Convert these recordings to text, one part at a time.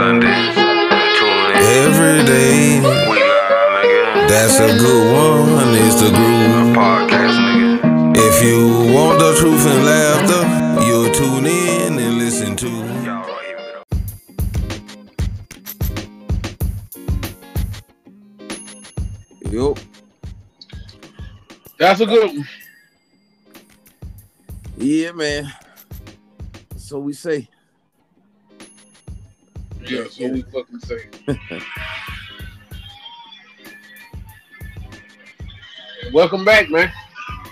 Sunday. Every day. We live, nigga. That's a good one. It's the Groove Podcast, nigga. If you want the truth and laughter, you'll tune in and listen to. Y'all right here with them. Yup. That's a good one. Yeah, man. So we say. Yeah, so we fucking say. Welcome back, man.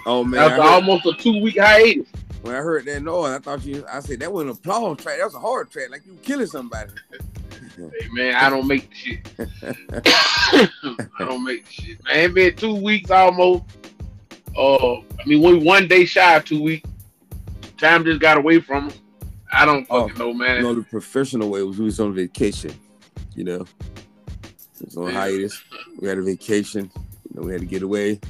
Oh man, after almost a 2-week hiatus. When I heard that noise, I thought I said that wasn't an applause track. That was a hard track, like you were killing somebody. Hey man, I don't make the shit. I don't make the shit. Man, it's been 2 weeks almost. I mean, we 1 day shy of 2 weeks. Time just got away from us. I don't fucking know, man. You know, the professional way was we was on vacation, you know. It was on hiatus. We had a vacation. You know, we had to get away.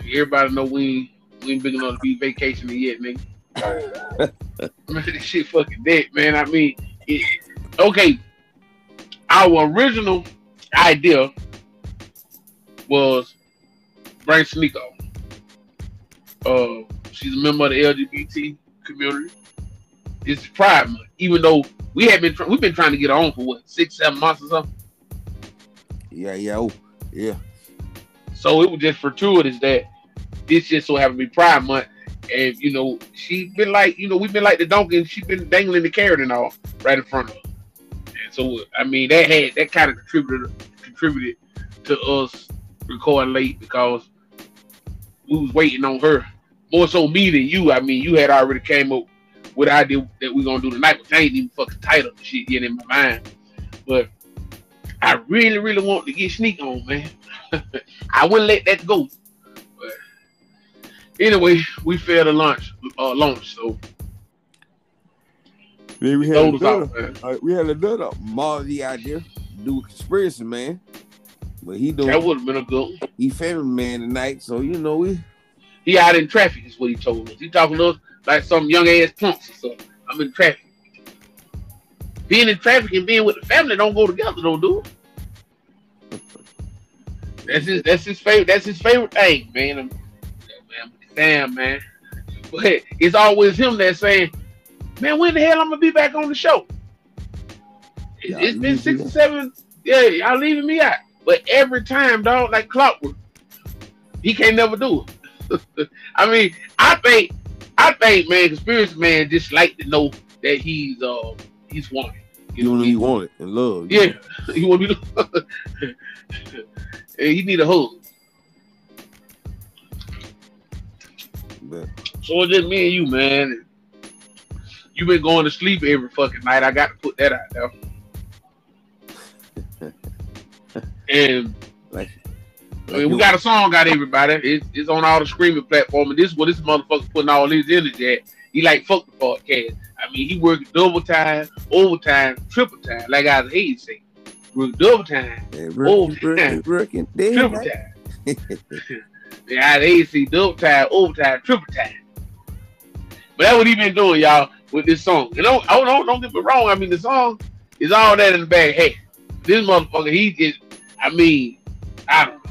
Everybody know we ain't big enough to be vacationing yet, nigga. Man, this shit fucking dead, man. I mean, okay. Our original idea was bring Sneako. She's a member of the LGBT community. It's Pride Month, even though we've been trying to get her on for what, 6-7 months or something. Yeah. So it was just fortuitous that this just so happened to be Pride Month, and you know she's been like, you know, we've been like the donkey, and she's been dangling the carrot and all right in front of us. And so I mean that kind of contributed to us recording late because we was waiting on her. More so me than you. I mean, you had already came up with the idea that we're going to do tonight, which I ain't even fucking title and shit yet in my mind. But I really, really want to get Sneak on, man. I wouldn't let that go. But anyway, we failed to launch, so. Then we had another Marty idea. Do a conspiracy, man. But he doing. That would have been a good one. He family man tonight, so you know we. He out in traffic is what he told us. He talking to us like some young ass punks or something. I'm in traffic. Being in traffic and being with the family don't go together, don't do it. That's his favorite thing, man. Damn, man. But it's always him that's saying, man, when the hell I'm gonna be back on the show? It's been 6 or 7. Yeah, y'all leaving me out. But every time, dog, like clockwork, he can't never do it. I mean, I think, man, conspiracy man just like to know that he's wanted. You know, he wanted and loved. Yeah, he want to be loved. And he need a hug. But. So it's just me and you, man. You been going to sleep every fucking night. I got to put that out there. And. I mean, we got a song out, everybody. It's on all the streaming platforms, and this is what this motherfucker putting all his energy at. He like, fuck the podcast. I mean, he worked double time, overtime, triple time, like Isaac Hayes say. Worked double time, overtime, triple time. Isaac Hayes say double time, overtime, triple time. But that's what he been doing, y'all, with this song. You know, don't get me wrong. I mean, the song is all that in the bag. Hey, this motherfucker, he just, I mean, I don't know.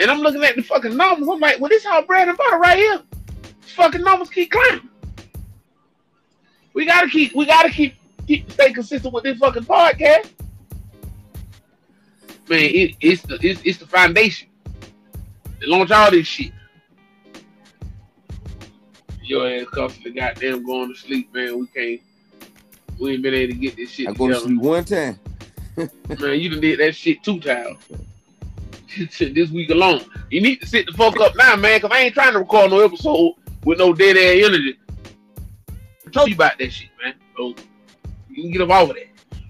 And I'm looking at the fucking numbers. I'm like, well, this all bread and butter right here. These fucking numbers keep climbing. We gotta keep stay consistent with this fucking podcast. Man, it's the foundation. They launch all this shit. Your ass constantly goddamn going to sleep, man. We ain't been able to get this shit together. I go to sleep one time. Man, you done did that shit 2 times. This week alone. You need to sit the fuck up now, man, because I ain't trying to record no episode with no dead ass energy. I told you about that shit, man. So you can get up off of that.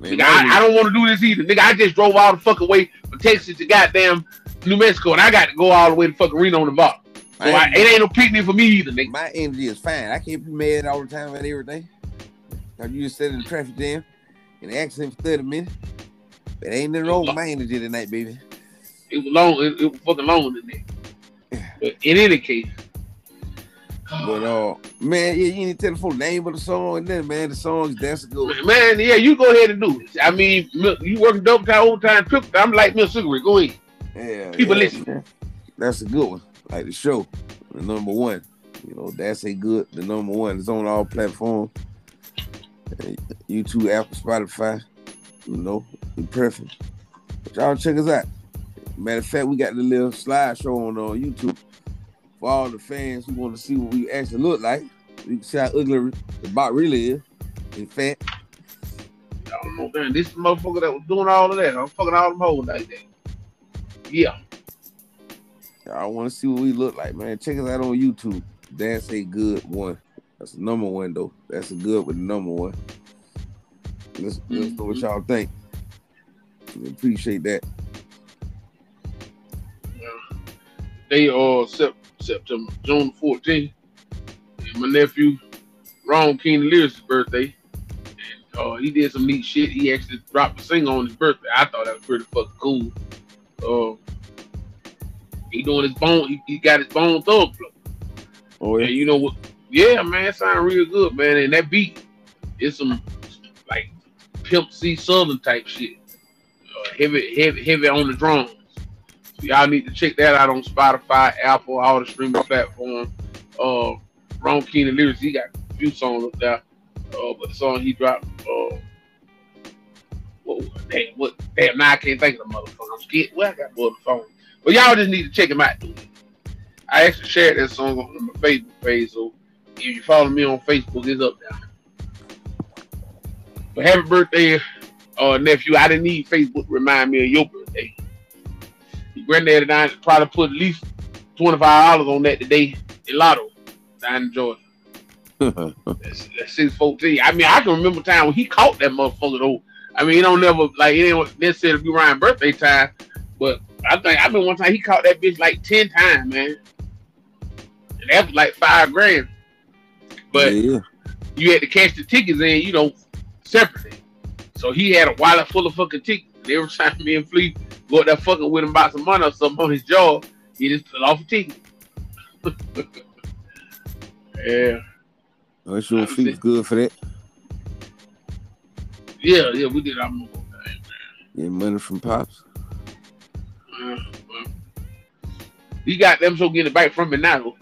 Man, nigga, I don't want to do this either. Nigga, I just drove all the fucking way from Texas to goddamn New Mexico, and I got to go all the way to fucking Reno, Nevada. So it ain't no picnic for me either, nigga. My energy is fine. I can't be mad all the time about everything. Now you just sit in the traffic jam and accident for 30 minutes. It ain't nothing wrong with my energy tonight, baby. It was long. It was fucking long tonight. But in any case, But man, yeah, you need to tell the full name of the song and then, man, the song's dancing good. Man, yeah, you go ahead and do it. I mean, you working double time, overtime, triple time. I'm like Miss Cigarette. Go ahead. Yeah, people listen. Man. That's a good one. Like the show, the number one. You know, that's a good. The number one. It's on all platforms. YouTube, Apple, Spotify. You know, it's perfect. But y'all check us out. Matter of fact, we got the little slideshow on YouTube. For all the fans who want to see what we actually look like, you can see how ugly the bot really is. In fact, I don't know, man. This motherfucker that was doing all of that, I'm fucking all them hoes like that. Yeah. I want to see what we look like, man. Check us out on YouTube. That's a good one. That's the number one, though. That's a good with the number one. Let's know what y'all think. We appreciate that. Yeah. They are September, June 14th. And my nephew, Ron Keenan, Lear's birthday. And he did some neat shit. He actually dropped a single on his birthday. I thought that was pretty fucking cool. He doing his bone. He got his bone thug flow. Oh yeah, and you know what? Yeah, man, it sound real good, man. And that beat is some like Pimp C Southern type shit. Heavy on the drums. So y'all need to check that out on Spotify, Apple, all the streaming platforms. Ron Keenan lyrics, he got a few songs up there. But the song he dropped, damn, now I can't think of the motherfucker. I'm scared. Well, I got the phone. But y'all just need to check him out. I actually shared that song on my Facebook page, so if you follow me on Facebook, it's up now. But happy birthday, nephew. I didn't need Facebook to remind me of your birthday. Your granddad and I probably put at least $25 on that today in Lotto down in Georgia. That's 614. I mean, I can remember a time when he caught that motherfucker, though. I mean, it don't never, like, it ain't necessarily be around birthday time, but I mean, one time he caught that bitch like 10 times, man. And that was like $5,000. But yeah, you had to cash the tickets in, you know, separately. So he had a wallet full of fucking tickets. And every time me and Flea go up there fucking with him about some money or something on his jaw, he just fell off a ticket. Yeah. I'm sure Flea's good for that. Yeah, we did our move on that, man. Get money from Pops. He got them so getting it back from me now.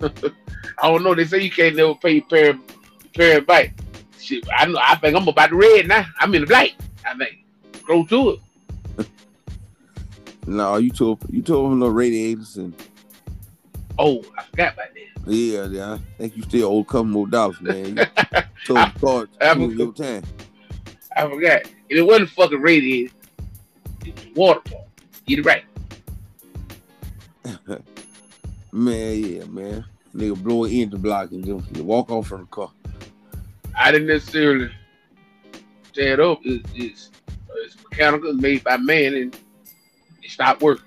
I don't know. They say you can't never pay pair and bite. Shit, I know. I think I'm about the red now. I'm in the black. I think. Go to it. No, you told him no radiators and. Oh, I forgot about that. Yeah. I think you still owe a couple more dollars, man. You told him cards to your time. I forgot. And it wasn't fucking radiators. It was water ball. Get it right. Man, yeah, man. Nigga blow it in the block and just walk off from the car. I didn't necessarily tear it up. It's mechanical, made by man, and it stopped working.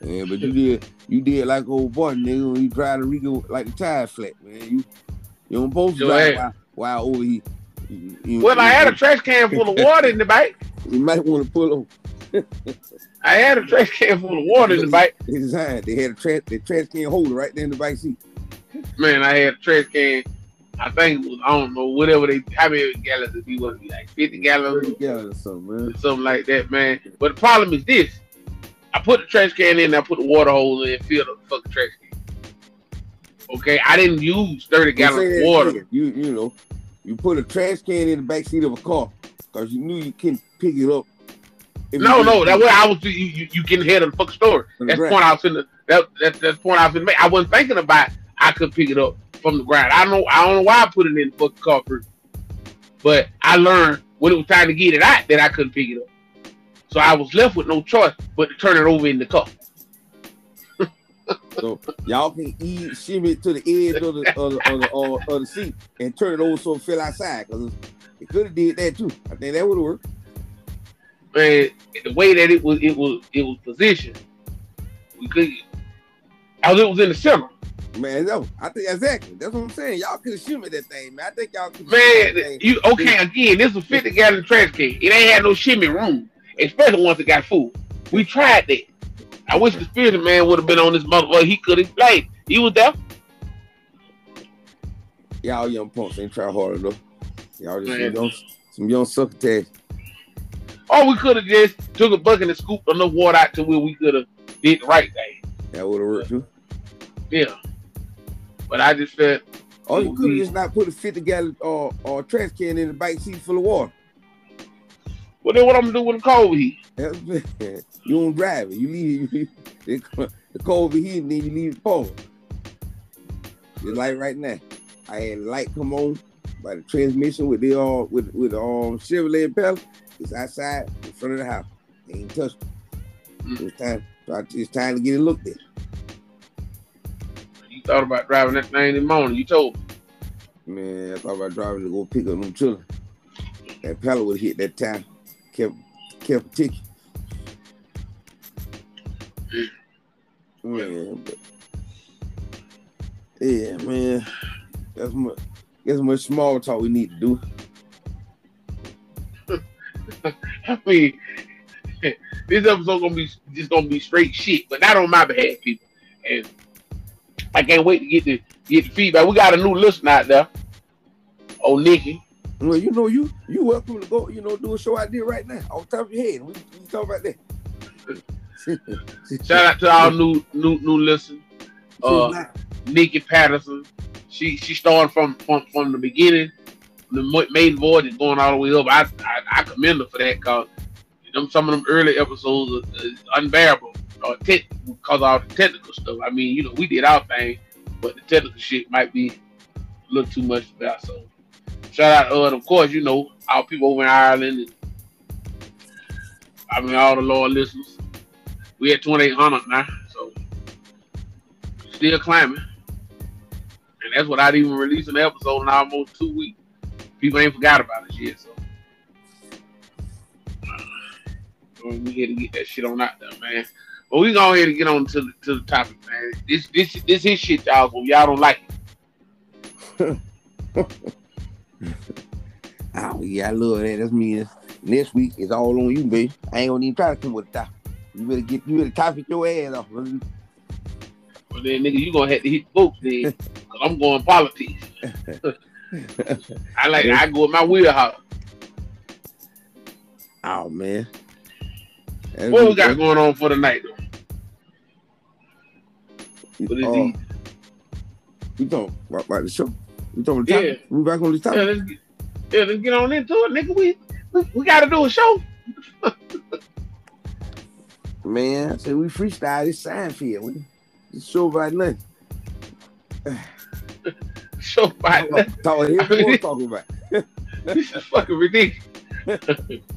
Yeah, but you did like old boy, nigga. When you drive the Rico like the tire flat, man. You don't supposed to drive while over here. I had a trash can full of water in the bike. You might want to pull over. I had a trash can full of water in the bike. They had a trash can holder right there in the bike seat. Man, I had a trash can. I think it was, I don't know, whatever they, how many gallons it was, like 50 gallons? 50 gallons or something, man. Something like that, man. But the problem is this. I put the trash can in, I put the water hole in, filled up the fucking trash can. Okay, I didn't use 30 gallons of water. Thing. You know, you put a trash can in the back seat of a car because you knew you couldn't pick it up. No, that way I was you getting ahead of the fucking story. That's the point I was in the that's the point I was in. I wasn't thinking about I could pick it up from the ground. I don't know why I put it in the fucking car first, but I learned when it was time to get it out that I couldn't pick it up. So I was left with no choice but to turn it over in the car. So y'all can shimmy it to the edge of the seat and turn it over so it fell outside. Cause it could have did that too. I think that would have worked. Man, the way that it was positioned, we could. It was in the center. Man, no, I think exactly. That's what I'm saying. Y'all could have shimmied that thing, man. I think y'all could. Man, you okay? Again, this was 50 gallon trash can. It ain't had no shimmy room, especially once it got full. We tried that. I wish the Spirit Man would have been on this motherfucker. He could explain. He was there. Y'all young punks ain't try hard enough. Y'all just some young sucker tags. Or we could have just took a bucket and scooped enough water out to where we could have did the right thing. That would have worked too. Yeah. But I just said... All you could have just not put a 50-gallon or trash can in the back seat full of water. Well, then what I'm going to do with the cold heat? You don't drive it. You leave it. The cold heat, and then you leave it cold. Just like right now. I had light come on by the transmission with the Chevrolet Impala. It's outside in front of the house. They ain't touched it. It's time to get it looked at. You thought about driving that thing in the morning. You told me. Man, I thought about driving to go pick up them children. That Pella would hit that time. Kept ticking. Man, but yeah, man. That's much small talk we need to do. I mean, this episode gonna be straight shit, but not on my behalf, people. And I can't wait to get the feedback. We got a new listener out there. Oh, Nikki. Well, you know, you welcome to go. You know, do a show idea right now off the top of your head. We talk about that. Shout out to our new listener, Nikki Patterson. She started from the beginning. The main void is going all the way up. I commend her for that, because some of them early episodes are unbearable because of all the technical stuff. I mean, we did our thing, but the technical shit might be a little too much for us. So shout out to her. And of course, our people over in Ireland. I mean, all the loyal listeners. We at 2,800 now, so still climbing. And that's without even releasing an episode in almost 2 weeks. People ain't forgot about it yet, so we here to get that shit on out there, man. But we go ahead and get on to the topic, man. This is shit, y'all. So y'all don't like it. Oh yeah, I love that. That's me. Next week is all on you, baby. I ain't gonna even try to come with a topic. You better topic your ass off. Brother. Well then, nigga, you gonna have to hit the books then, 'cause I'm going politics. I go with my wheelhouse. Oh man, what we got going on for tonight though? What is these? We talking about the show. We talking about the topic. We back on the topic. Let's get on into it, nigga. We gotta do a show. Man, I said we freestyle this Seinfeld. This show about nothing. So bad. Talking about. This is fucking ridiculous.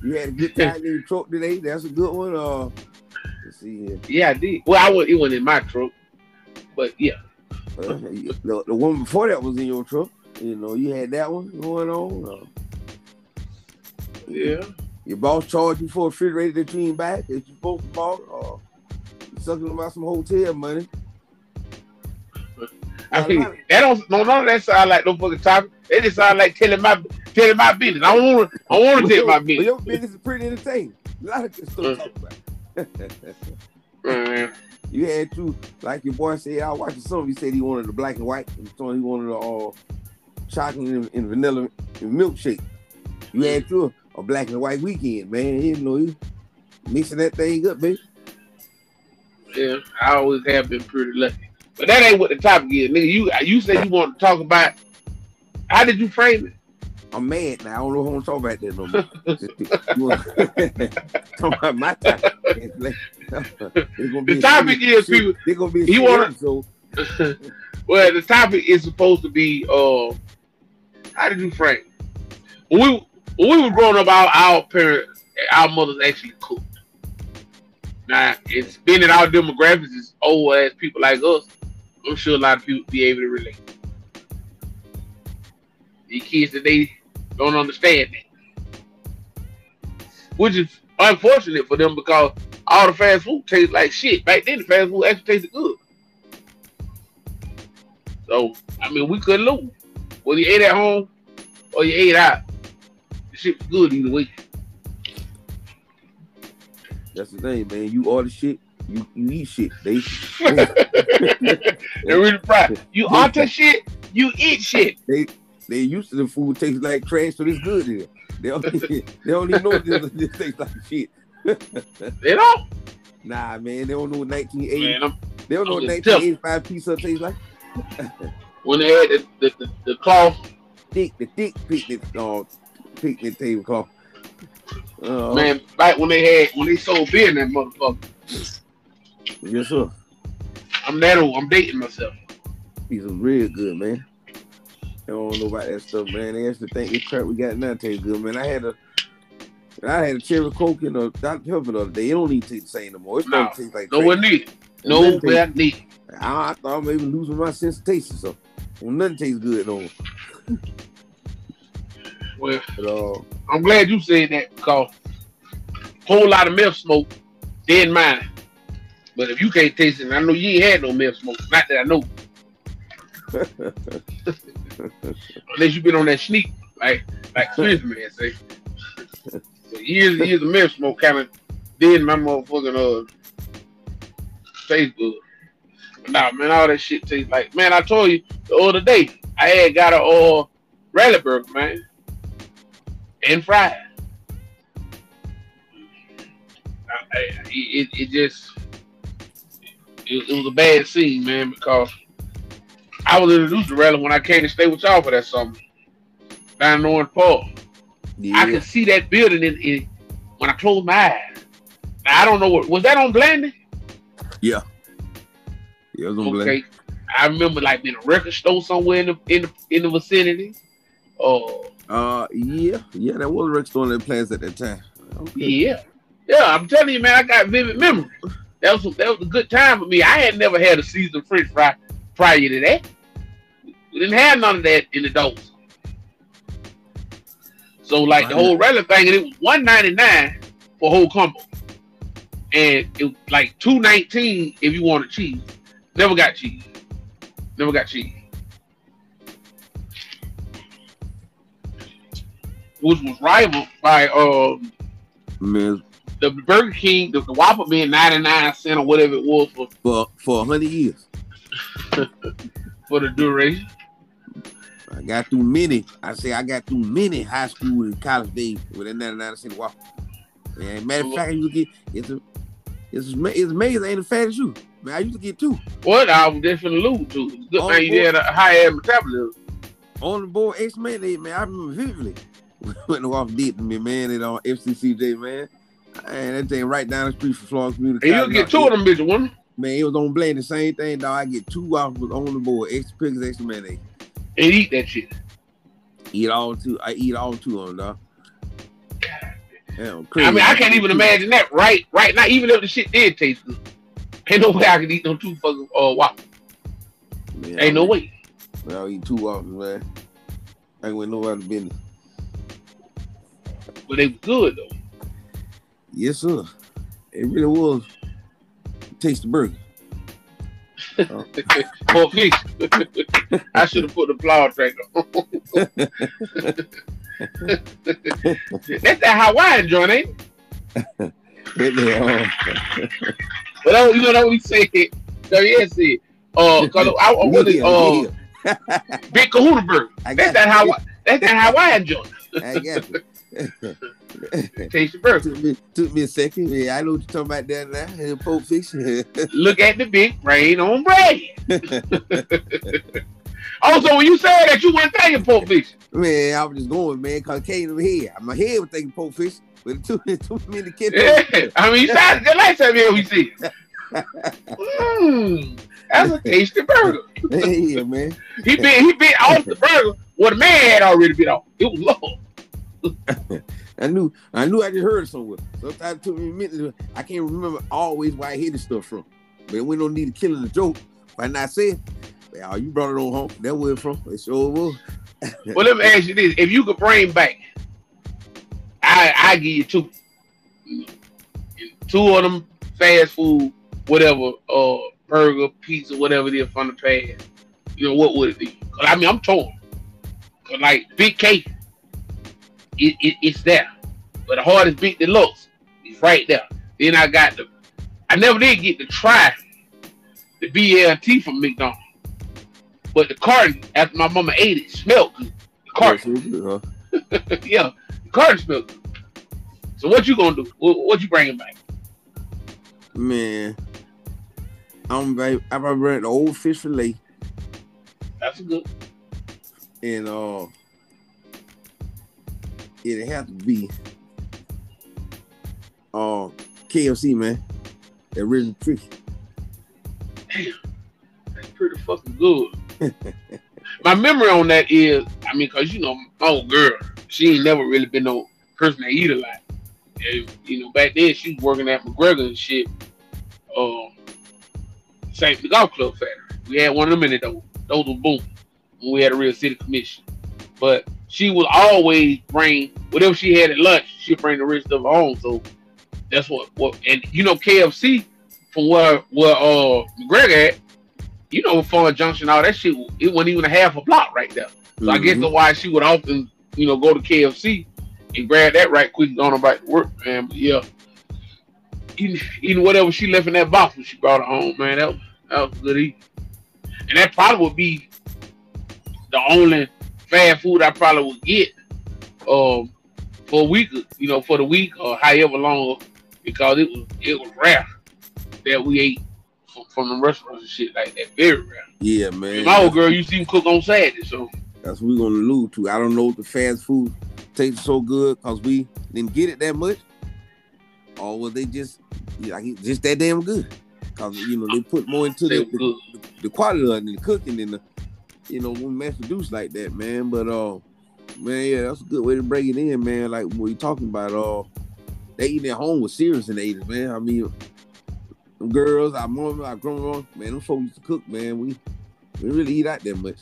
You had a good time in the truck today. That's a good one. Let's see here. Yeah, I did. Well, it wasn't in my truck, but yeah. The one before that was in your truck. You had that one going on. Yeah. Your boss charged you for a refrigerator that you ain't buy that you both bought. Sucking about some hotel money. I mean, that don't none of that sound like no fucking topic. They just sound like telling my business. I don't want to tell my business. Your business is pretty entertaining. A lot of good stuff to talk about. You had to, like your boy said, I watched something. He said he wanted the black and white. He wanted the chocolate and vanilla and milkshake. You had to a black and white weekend, man. You mixing that thing up, man. Yeah, I always have been pretty lucky. But that ain't what the topic is, nigga. You said you want to talk about. How did you frame it? I'm mad now. I don't know who I'm talking about that no more. Talking about my topic. The topic is people. They're gonna be. He want to. Well, the topic is supposed to be. How did you frame it? When we were growing up, our parents, our mothers actually cooked. Now, it's been in our demographics. It's old ass people like us. I'm sure a lot of people be able to relate. These kids today don't understand that, which is unfortunate for them because all the fast food tastes like shit. Back then, the fast food actually tasted good. So, I mean, we couldn't lose. Whether you ate at home or you ate out, the shit was good either way. That's the thing, man. You order shit, you eat shit. They really fried. You order shit, you eat shit. They used to the food tastes like trash, so it's good here. They only know this tastes like shit. They don't. Nah, man, they don't know 1980. Man, they don't know 1985 pizza tastes like. When they had the cloth, the thick picnic tablecloth. Man, back when they sold beer in that motherfucker. Yes, sir. I'm that old. I'm dating myself. Pizza real good, man. They don't know about that stuff, man. They actually think this crap we got now tastes good, man. I had a cherry coke and a Dr. Pepper the other day. It don't even taste the same no more. It's going to taste like no one need it. No one need it. I thought I'm maybe losing my sense of taste or something. Well, nothing tastes good no more. Well, but, I'm glad you said that because a whole lot of milk smoke, they in mine. But if you can't taste it, I know you ain't had no milk smoke. Not that I know. Unless you've been on that sneak, like Swiss man say. So years and years of milk smoke kind of did my motherfucking Facebook. Nah, man, all that shit tastes like. Man, I told you the other day, I had got a rally burger, man, and fried. It was a bad scene, man, because I was introduced to rally when I came to stay with y'all for that summer down in Orange Park. Yeah. I could see that building in when I closed my eyes. Now, I don't know what was that on Blandy? Yeah. Yeah, okay, I remember like in a record store somewhere in the vicinity. Yeah, that was a record store in the place at that time. Okay. Yeah, I'm telling you, man, I got vivid memories. That was a good time for me. I had never had a seasoned French fry prior to that. We didn't have none of that in the doors. So like the whole rally thing, and it was $1.99 for a whole combo, and it was like $2.19 if you wanted cheese. Never got cheese. Which was rivaled by the Burger King, the Whopper being 99 cents or whatever it was for 100 years. For the duration. I got through many high school and college days with that 99 cent Whopper. And matter of fact, you get it's amazing. Ain't as fat as you. Man, I used to get two. What? I was just finna allude to. Good man, board, you had a high ass metabolism. On the board, X-Mandate, man, I remember vividly. When the Whopper did to me, man, at FCCJ, man. And that thing right down the street from Florida Community College. And you'll get two of them, bitch, woman. Man, it was on blend. The same thing, dog. I get two Whoppers on the board. Extra pickles, extra mayonnaise. And eat that shit. I eat all two of them, dog. Damn, crazy. I mean, I can't even imagine that right now, even if the shit did taste good. Ain't no way I could eat no two fucking Whoppers. Man, ain't no way. Man, I'll eat two Whoppers, man. I ain't with nobody's business. But they was good, though. Yes, sir. It really was. Taste the burger. Well, please. I should have put the plug track on. That's that Hawaiian joint, ain't it? Well, you know that we said. WS said, I was it, Big Kahuna Burger. That's that Hawaiian joint. I got it. Taste the burger. Took me a second. Yeah, I know what you're talking about there now. In Pulp Fiction. Look at the big brain on bread. Also, when you said that, you weren't thinking Pulp Fiction. Man, I was just going, man, because I came to my head. My head was thinking Pulp Fiction. With too many kids. Yeah, I mean, you saw it the last time we see it. That's a tasty burger. Yeah, man. He bit off the burger. Well, the man had already bit off. It was long. I knew. I just heard it somewhere. Sometimes it took me a minute. I can't remember always where I hear this stuff from. But we don't need to kill the joke. Why not say it? Well, you brought it on home. That's where it from. It sure was. Well, let me ask you this: if you could bring back. I give you two of them fast food, whatever, burger, pizza, whatever it is from the past. You know, what would it be? Cause I mean, I'm torn. Cause like Big K, it's there. But the hardest Big Deluxe is right there. Then I got the, I never did get to try the BLT from McDonald's. But the carton, after my mama ate it, smelled good. The carton. Yeah, yeah, the carton smelled good. So what you gonna do? What you bringing back? Man, I brought the old fish fillet. That's a good. And it'd have to be KFC, man. That really tricky. Damn, that's pretty fucking good. My memory on that is, I mean, cause you know, my old girl, she ain't never really been no person that eat a lot. You know, back then she was working at McGregor and shit. St. the golf club factory. We had one of them in it though. Those were boom when we had a real city commission. But she would always bring whatever she had at lunch. She'd bring the rest of her home. So that's what. And you know, KFC from where McGregor at. You know, Fun Junction, all that shit. It wasn't even a half a block right there. So I guess that's why she would often, you know, go to KFC. And grab that right quick and go on about to work, man. But yeah, eating whatever she left in that box when she brought it home, man. That was good eating. And that probably would be the only fast food I probably would get for a week, you know, for the week or however long, because it was rare that we ate from the restaurants and shit like that. Very rare. Yeah, man. And my old girl, you see him cook on Saturday, so that's what we're gonna allude to. I don't know if the fast food tastes so good because we didn't get it that much, or was they just like just that damn good? Because you know they put more into the quality of it and the cooking and the, you know, when mass produced like that, man. But man, yeah, that's a good way to break it in, man. Like what you talking about? They eating at home was serious in the '80s, man. I mean, them girls, our mom, our grandma, man, them folks used to cook, man. We really eat out that much.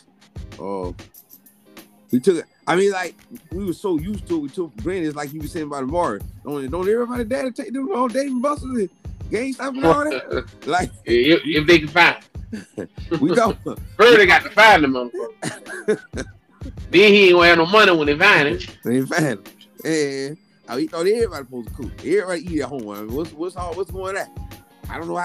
We took it. I mean, like, we were so used to it, we took for granted. It's like you were saying about the bar. Don't everybody dare to take them on Dave and Buster's and gang stuff and all that? Like, if they can find them. We don't. First, they got to find them. Then he ain't gonna have no money when they find it. They find him. And I thought everybody supposed to cook. Everybody eat at home. I mean, what's going on? I don't know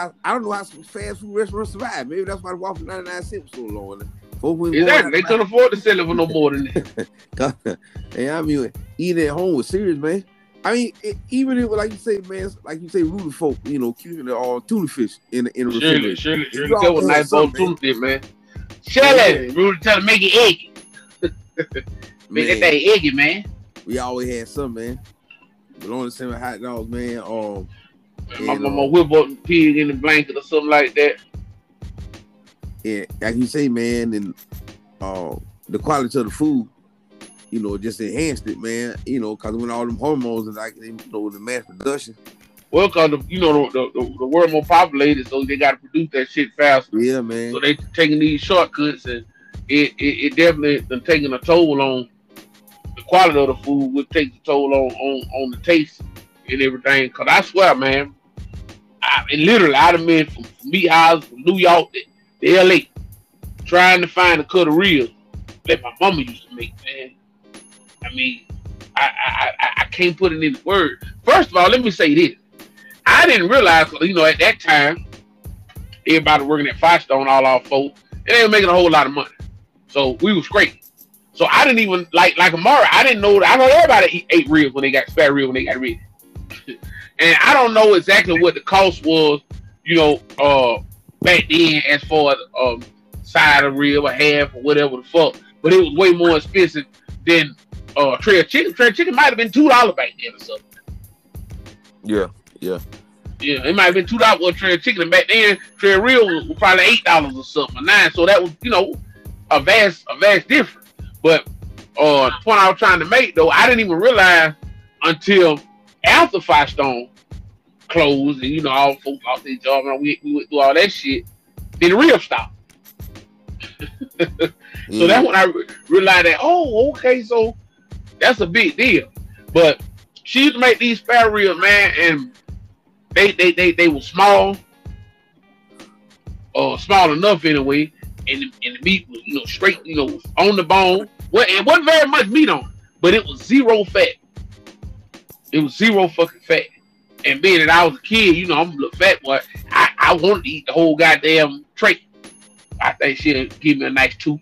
how some fast food restaurants survive. Maybe that's why they walk for 99 cents for so long. Exactly. They couldn't afford to sell it for no more than that. And I mean, eating at home was serious, man. I mean, even if, like you say, man, like you say, Rudy folk, you know, cutting all tuna fish in the refrigerator. Surely, that was nice old tuna fish, man. Shelly, Rudy, tell him make it eggy. Make that thing eggy, man. We always had some, man. But on the same hot dogs, man. My mama whip up the pig in the blanket or something like that. Yeah, like you say, man, and the quality of the food, you know, just enhanced it, man. You know, because when all them hormones and like, you know, the mass production. Well, because you know the world more populated, so they got to produce that shit faster. Yeah, man. So they taking these shortcuts, and it definitely been taking a toll on the quality of the food. Would take the toll on the taste and everything. Because I swear, man, and literally, I'd have been from meat houses from New York. The LA, trying to find a cut of ribs that my mama used to make, man. I mean, I can't put it in words. First of all, let me say this: I didn't realize, you know, at that time, everybody working at Firestone, all our folks, and they were making a whole lot of money, so we was great. So I didn't even like Amara. I didn't know. I know everybody ate ribs when they got spare ribs when they got ribs, and I don't know exactly what the cost was, you know. Back then, as far as side of rib or half or whatever the fuck, but it was way more expensive than tray of chicken. Tray of chicken might have been $2 back then or something. Yeah. It might have been $2 for a tray of chicken, and back then tray of rib was probably $8 or something, or $9. So that was, you know, a vast difference. But the point I was trying to make though, I didn't even realize until after Firestone closed and, you know, all folks lost their job and we went through all that shit, then the rib stopped. So that's when I realized that, oh, okay, so that's a big deal. But she used to make these spare ribs, man, and they were small, small enough anyway, and the meat was, you know, straight, you know, on the bone. Well, it wasn't very much meat on it, but it was zero fat. It was zero fucking fat. And being that I was a kid, you know, I'm a little fat boy, I wanted to eat the whole goddamn tray. I think she'll give me a nice tooth.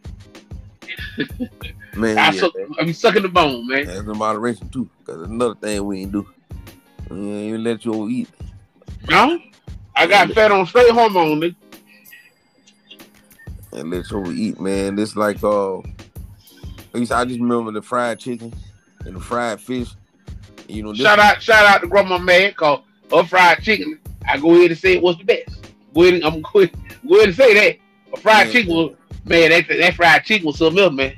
Man, I'm sucking the bone, man. That's in moderation too, because another thing we ain't do. We ain't even let you eat. No, I got fed on straight hormone, nigga. And let you eat, man. This like at least I just remember the fried chicken and the fried fish. You know, shout out to Grandma Man, because her fried chicken, I go ahead and say it was the best. Go ahead and say that. A fried chicken was, man, that fried chicken was something else, man.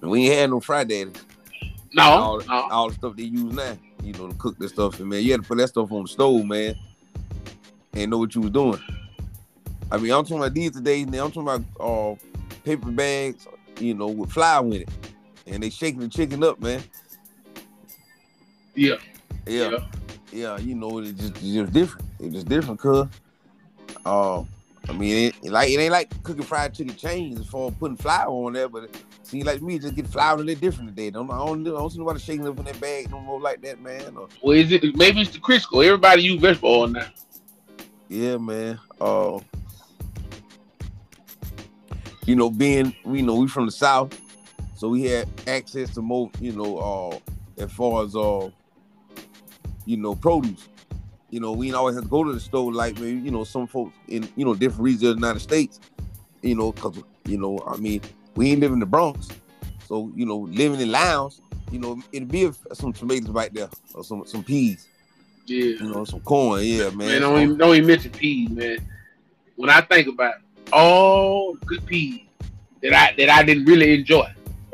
We ain't had no fried daddy. No, all the stuff they use now, you know, to cook this stuff. And man, you had to put that stuff on the stove, man, and know what you was doing. I mean, I'm talking about these today, and I'm talking about paper bags, you know, with flour in it, and they shaking the chicken up, man. Yeah. You know, it's just different. It's just different, cuz. I mean, it ain't like cooking fried chicken chains for putting flour on there, but it seems like me just get flour a little different today. I don't see nobody shaking up in that bag no more like that, man. Or, well, maybe it's the Crisco? Everybody use vegetable oil now. Yeah, man. You know, we from the South, so we had access to more, you know, as far as you know, produce. You know, we ain't always have to go to the store like, maybe, you know, some folks in, you know, different regions of the United States, you know, because, you know, I mean, we ain't living in the Bronx. So, you know, living in Lounge, you know, it'd be some tomatoes right there or some peas. Yeah. You know, some corn. Yeah, man. Man, don't even mention peas, man. When I think about all the good peas that I didn't really enjoy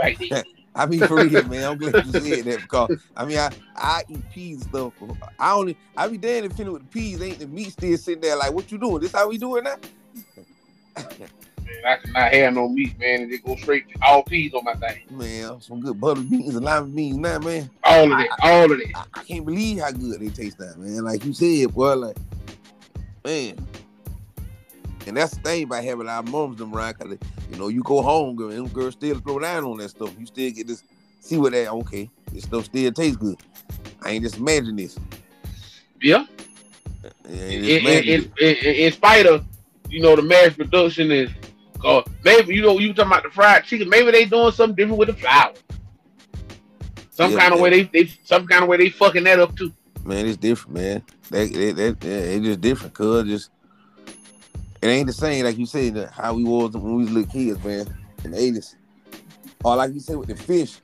right there. I mean, for real, man. I'm glad you said that, because I mean, I eat peas stuff. I be damn if finished with the peas. Ain't the meat still sitting there? Like, what you doing? This how we doing now? Man, I cannot have no meat, man. And it go straight to all peas on my thing. Man, some good butter beans and lima beans now, man. All of it. I can't believe how good they taste now, man. Like you said, boy, like, man. And that's the thing about having our moms them around, because, you know, you go home, girl, and them girls still throw down on that stuff. You still get this, see what that, okay, this stuff still tastes good. I ain't just imagine this. Yeah. In spite of, you know, the mass production and, maybe, you know, you talking about the fried chicken, maybe they doing something different with the flour. Some kind of way they fucking that up too. Man, it's different, man. It's just different, cuz just, it ain't the same, like you said, how we was when we was little kids, man, in the 80s. Or like you said, with the fish,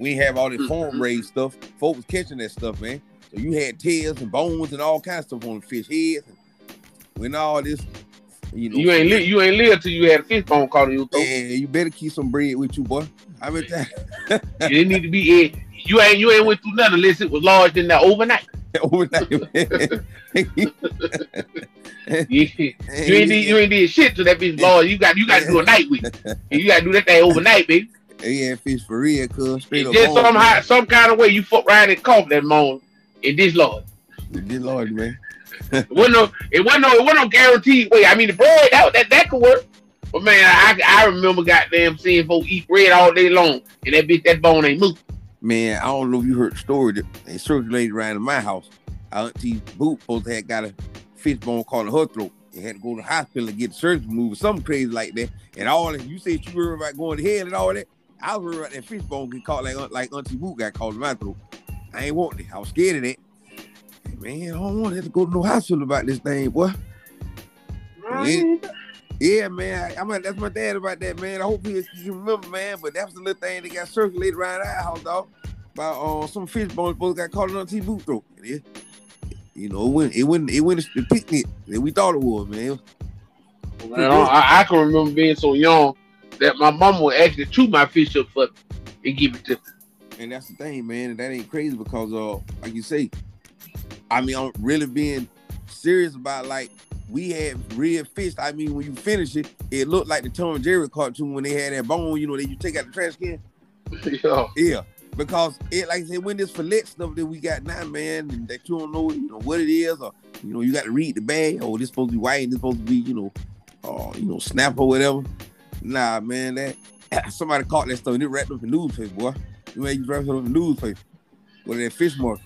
we have all this farm-raised stuff. Folks catching that stuff, man. So you had tails and bones and all kinds of stuff on the fish heads. When all this, you know. You ain't live till you had a fish bone caught in your throat. Yeah, you better keep some bread with you, boy. I mean, it need to be egg. You ain't went through nothing unless it was large in that overnight. You ain't did shit to that bitch, Lord. You got to do a night with it. You got to do that thing overnight, baby. Yeah, fish for real, cuz. Just somehow, some kind of way, you fuck around and cough that morning in this Lord. This Lord, man. It wasn't no guaranteed way. I mean, the bread that could work, but man, I remember goddamn seeing folks eat bread all day long, and that bone ain't moving. Man, I don't know if you heard the story that they circulated around in my house. Our auntie Boot supposed to have got a fish bone caught in her throat. They had to go to the hospital and get surgery removed, or something crazy like that. And all that, you said you were about going to hell and all that. I was worried about that fish bone get caught like Auntie Boot got caught in my throat. I ain't want it. I was scared of that. Man, I don't want to have to go to no hospital about this thing, boy. Right. Yeah, man. That's my dad about that, man. I hope he remember, man. But that was the little thing that got circulated around our house, dog. About some fish bones both got caught in Auntie Boot throat. You know, it went the picnic that we thought it was, man. I can remember being so young that my mama would actually chew my fish up for me and give it to me. And that's the thing, man. And that ain't crazy because, like you say, I mean, I'm really being serious about, like, we had red fish. I mean, when you finish it, it looked like the Tom and Jerry cartoon when they had that bone, you know, that you take out the trash can. Yeah. Yeah. Because it, like I said, when this fillet stuff that we got now, man, and that you don't know, you know, what it is, or, you know, you got to read the bag, or this supposed to be white and this supposed to be, you know, snap or whatever. Nah, man, that somebody caught that stuff and it wrapped up in newspaper, boy. You wrapped it up in newspaper. What that fish market.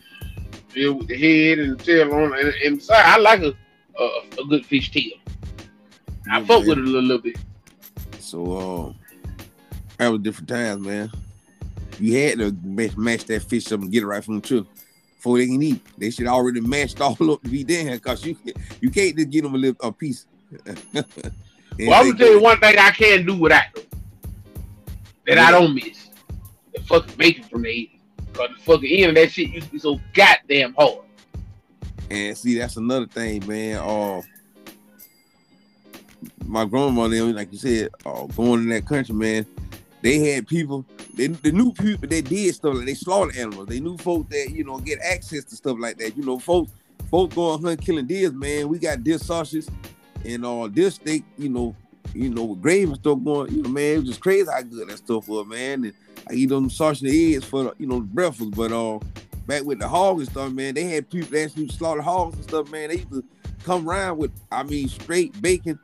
deal with the head and the tail on it. And sorry, I like a good fish tail. I fuck with it a little bit. So that was different times, man. You had to match that fish up and get it right from them too. Before they can eat, they should already matched all up to be there. Cause you can't just get them a piece. Well, I'm gonna tell you one thing I can do without them that I don't miss. The fucking bacon from the end. Cause the fucking end of that shit used to be so goddamn hard. And see, that's another thing, man. My grandmother, like you said, going in that country, man, they had people, they knew people that did stuff like they slaughtered animals. They knew folks that, you know, get access to stuff like that. You know, folks going hunting, killing deers, man. We got deer sausages and all deer steak, you know, with gravy and stuff going, you know, man, it was just crazy how good that stuff was, man. And I eat them sausage eggs for, you know, breakfast. But back with the hogs and stuff, man, they had people that actually slaughter hogs and stuff, man. They used to come around with, I mean, straight bacon.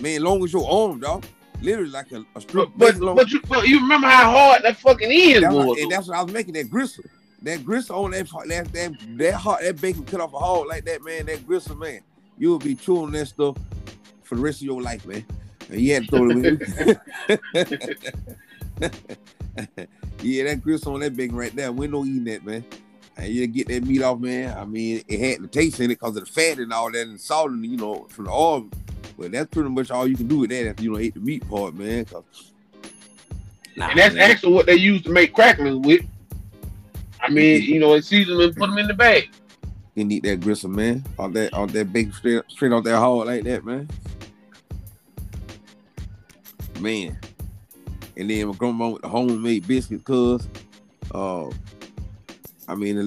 Man, long as your arm, dog. Literally like a strip. But you remember how hard that fucking end was. And that's what I was making, that gristle. That gristle on that hard, that bacon cut off a hog like that, man. That gristle, man. You'll be chewing that stuff for the rest of your life, man. And you had to throw it away. Yeah, that gristle on that bacon right there. We ain't no eating that, man. And you get that meat off, man. I mean, it had the taste in it because of the fat and all that and salt and, you know, from the oil. Well, that's pretty much all you can do with that after you don't eat the meat part, man. And that's actually what they used to make cracklings with. I mean, you know, and season them and put them in the bag. You need that gristle, man. All that bacon straight off that hog like that, man. Man. And then my grandma with the homemade biscuits, cuz. I mean, the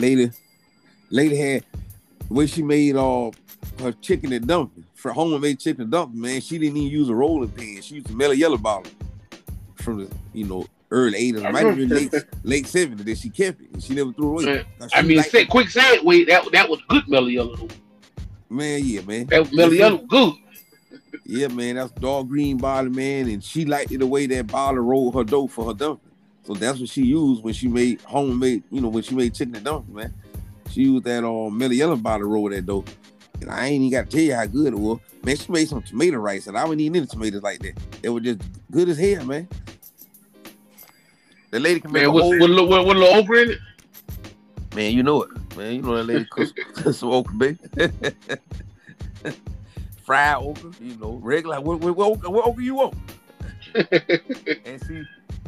lady had the way she made her chicken and dumpling. For homemade chicken and dumpling, man, she didn't even use a rolling pin. She used a mellow yellow bottle from the, you know, early 80s, might have been late 70s. That she kept it and she never threw it away. I mean, quick sideway, that was good mellow yellow. Man, yeah, man, that mellow yellow good. Yeah, man, that's dark green bottle, man, and she liked it the way that bottle rolled her dough for her dumpling. So that's what she used when she made homemade, you know, when she made chicken and dumpling, man. She used that mellow yellow bottle roll that dough. And I ain't even got to tell you how good it was. Man, she made some tomato rice, and I wouldn't eat any tomatoes like that. They were just good as hell, man. That lady can make with a little okra in it. Man, you know it. Man, you know that lady cooks some okra, baby. Fried okra, you know, regular. What okra you want? And see,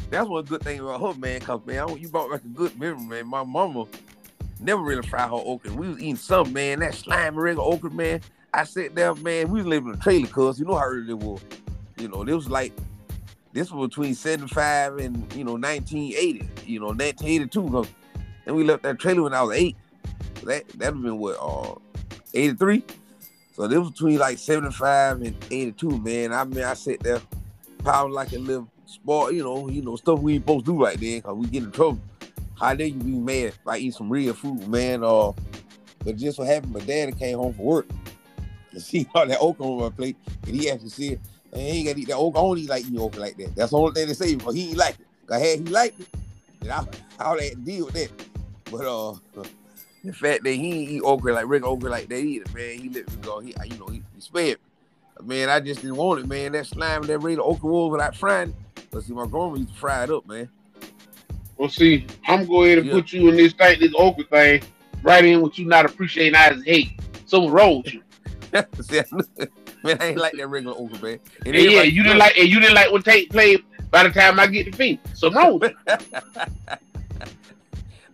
that's one good thing about her, man, because, man, you brought back a good memory, man. My mama never really fried her okra. We was eating something, man. That slimy regular okra, man. I sat down, man. We was living in a trailer, cuz. You know how early it was. You know, this was between 75 and, you know, 1980. You know, 1982. And we left that trailer when I was 8. So that would have been, what, 83? So this was between, like, 75 and 82, man. I mean, I sat there pounding like a little sport, you know, stuff we ain't supposed to do right there, because we get in trouble. How dare you be mad if I eat some real food, man? But just what happened, my daddy came home from work and see all that okra on my plate, and he actually said, "Man, you ain't gotta eat that okra. I don't eat like eating okra like that." That's the only thing they say, because he ain't like it. Cause had he liked it, then I would have to deal with that. But the fact that he ain't eat okra like regular okra like that either, man, he let me go. He spared me. Man, I just didn't want it, man. That slime, that regular okra was without frying it. But see, my grandma used to fry it up, man. Well, see, I'm going to go ahead and put you in this okra thing, right in with you not appreciating Isaac Hayes. Someone wrong with you. See, man, I ain't like that regular okra, man. And yeah, you didn't like, and you didn't like what tape played by the time I get the feet. So wrong with you. I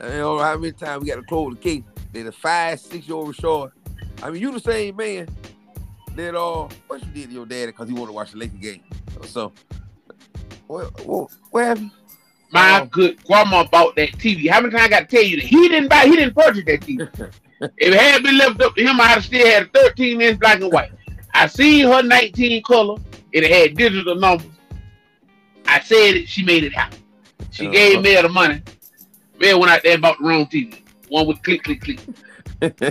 mean, don't know how many times we got to close the case. They're the 5-6-year-old short. I mean, you the same man that what you did to your daddy because he wanted to watch the Lakers game. So, what happened? My good grandma bought that TV. How many times I got to tell you that he didn't purchase that TV. If it had been left up to him, I'd have still had a 13-inch black and white. I seen her 19 color. It had digital numbers. I said it. She made it happen. She gave me the money. Man went out there and bought the wrong TV. One with click, click, click. Probably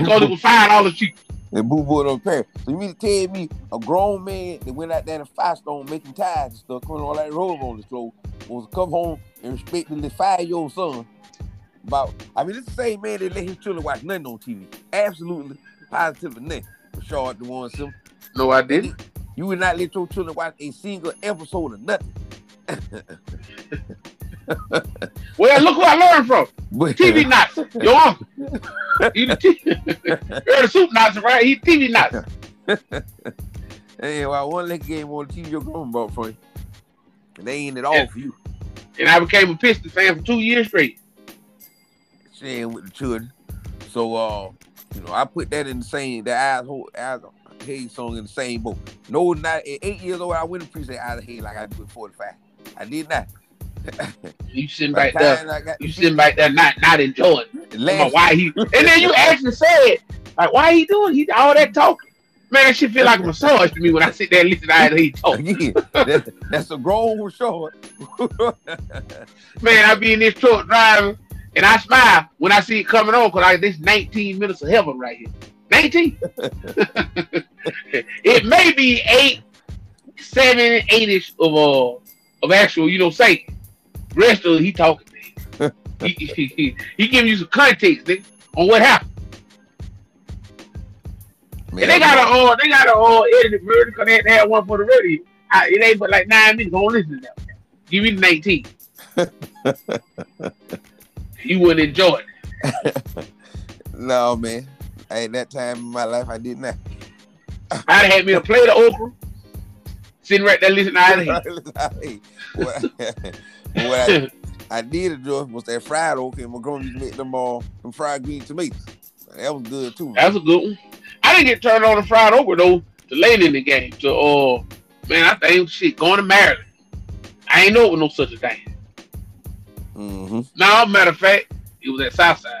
because it was $5 cheap. And boo boo don't care. So you mean to tell me a grown man that went out there in Firestone making ties and stuff, putting all that roll on his clothes, was to come home and respect the 5-year-old son about, I mean, it's the same man that let his children watch nothing on TV. Absolutely, positively nothing. Rashard, the one simple. No, I didn't. You would not let your children watch a single episode of nothing. Well, look who I learned from. TV Nazi. Your uncle. He's the soup Nazi, right? He's TV Nazi. Hey, well, one leg game on the TV your grandma bought for you. And they ain't at all for you. And I became a Pistons fan for 2 years straight. Sharing with the children. So, you know, I put that in the same, the Isaac Hayes song in the same boat. No, not at 8 years old, I wouldn't appreciate Isaac Hayes like I do at 45. I did not. You sitting back there. You sitting back there not enjoying. Why he? And then you actually said, like, why he doing? He all that talking. Man, that shit feel like a massage to me when I sit there and listen to how he talk. Yeah, that's a grown short. Man, I be in this truck driving, and I smile when I see it coming on, because like, this 19 minutes of heaven right here. 19? It may be 8-ish of actual, you know, say. Rest of it, he talking, man. He giving you some context, nigga, on what happened. Man, and they got an all edited version because they had to have one for the radio. It ain't but like 9 niggas gonna listen to that. Give me the 19. You wouldn't enjoy it. No, man. At that time in my life, I did not. I'd had me a plate of okra, sitting right there listening to Isaac. What I did enjoy was that fried okra, and my grandma used to make them all some fried green tomatoes. That was good too. That's a good one. I didn't get turned on and fried over though to late in the game. So man, I think shit going to Maryland. I ain't know it was no such a thing. Mm-hmm. Now, matter of fact, it was at Southside.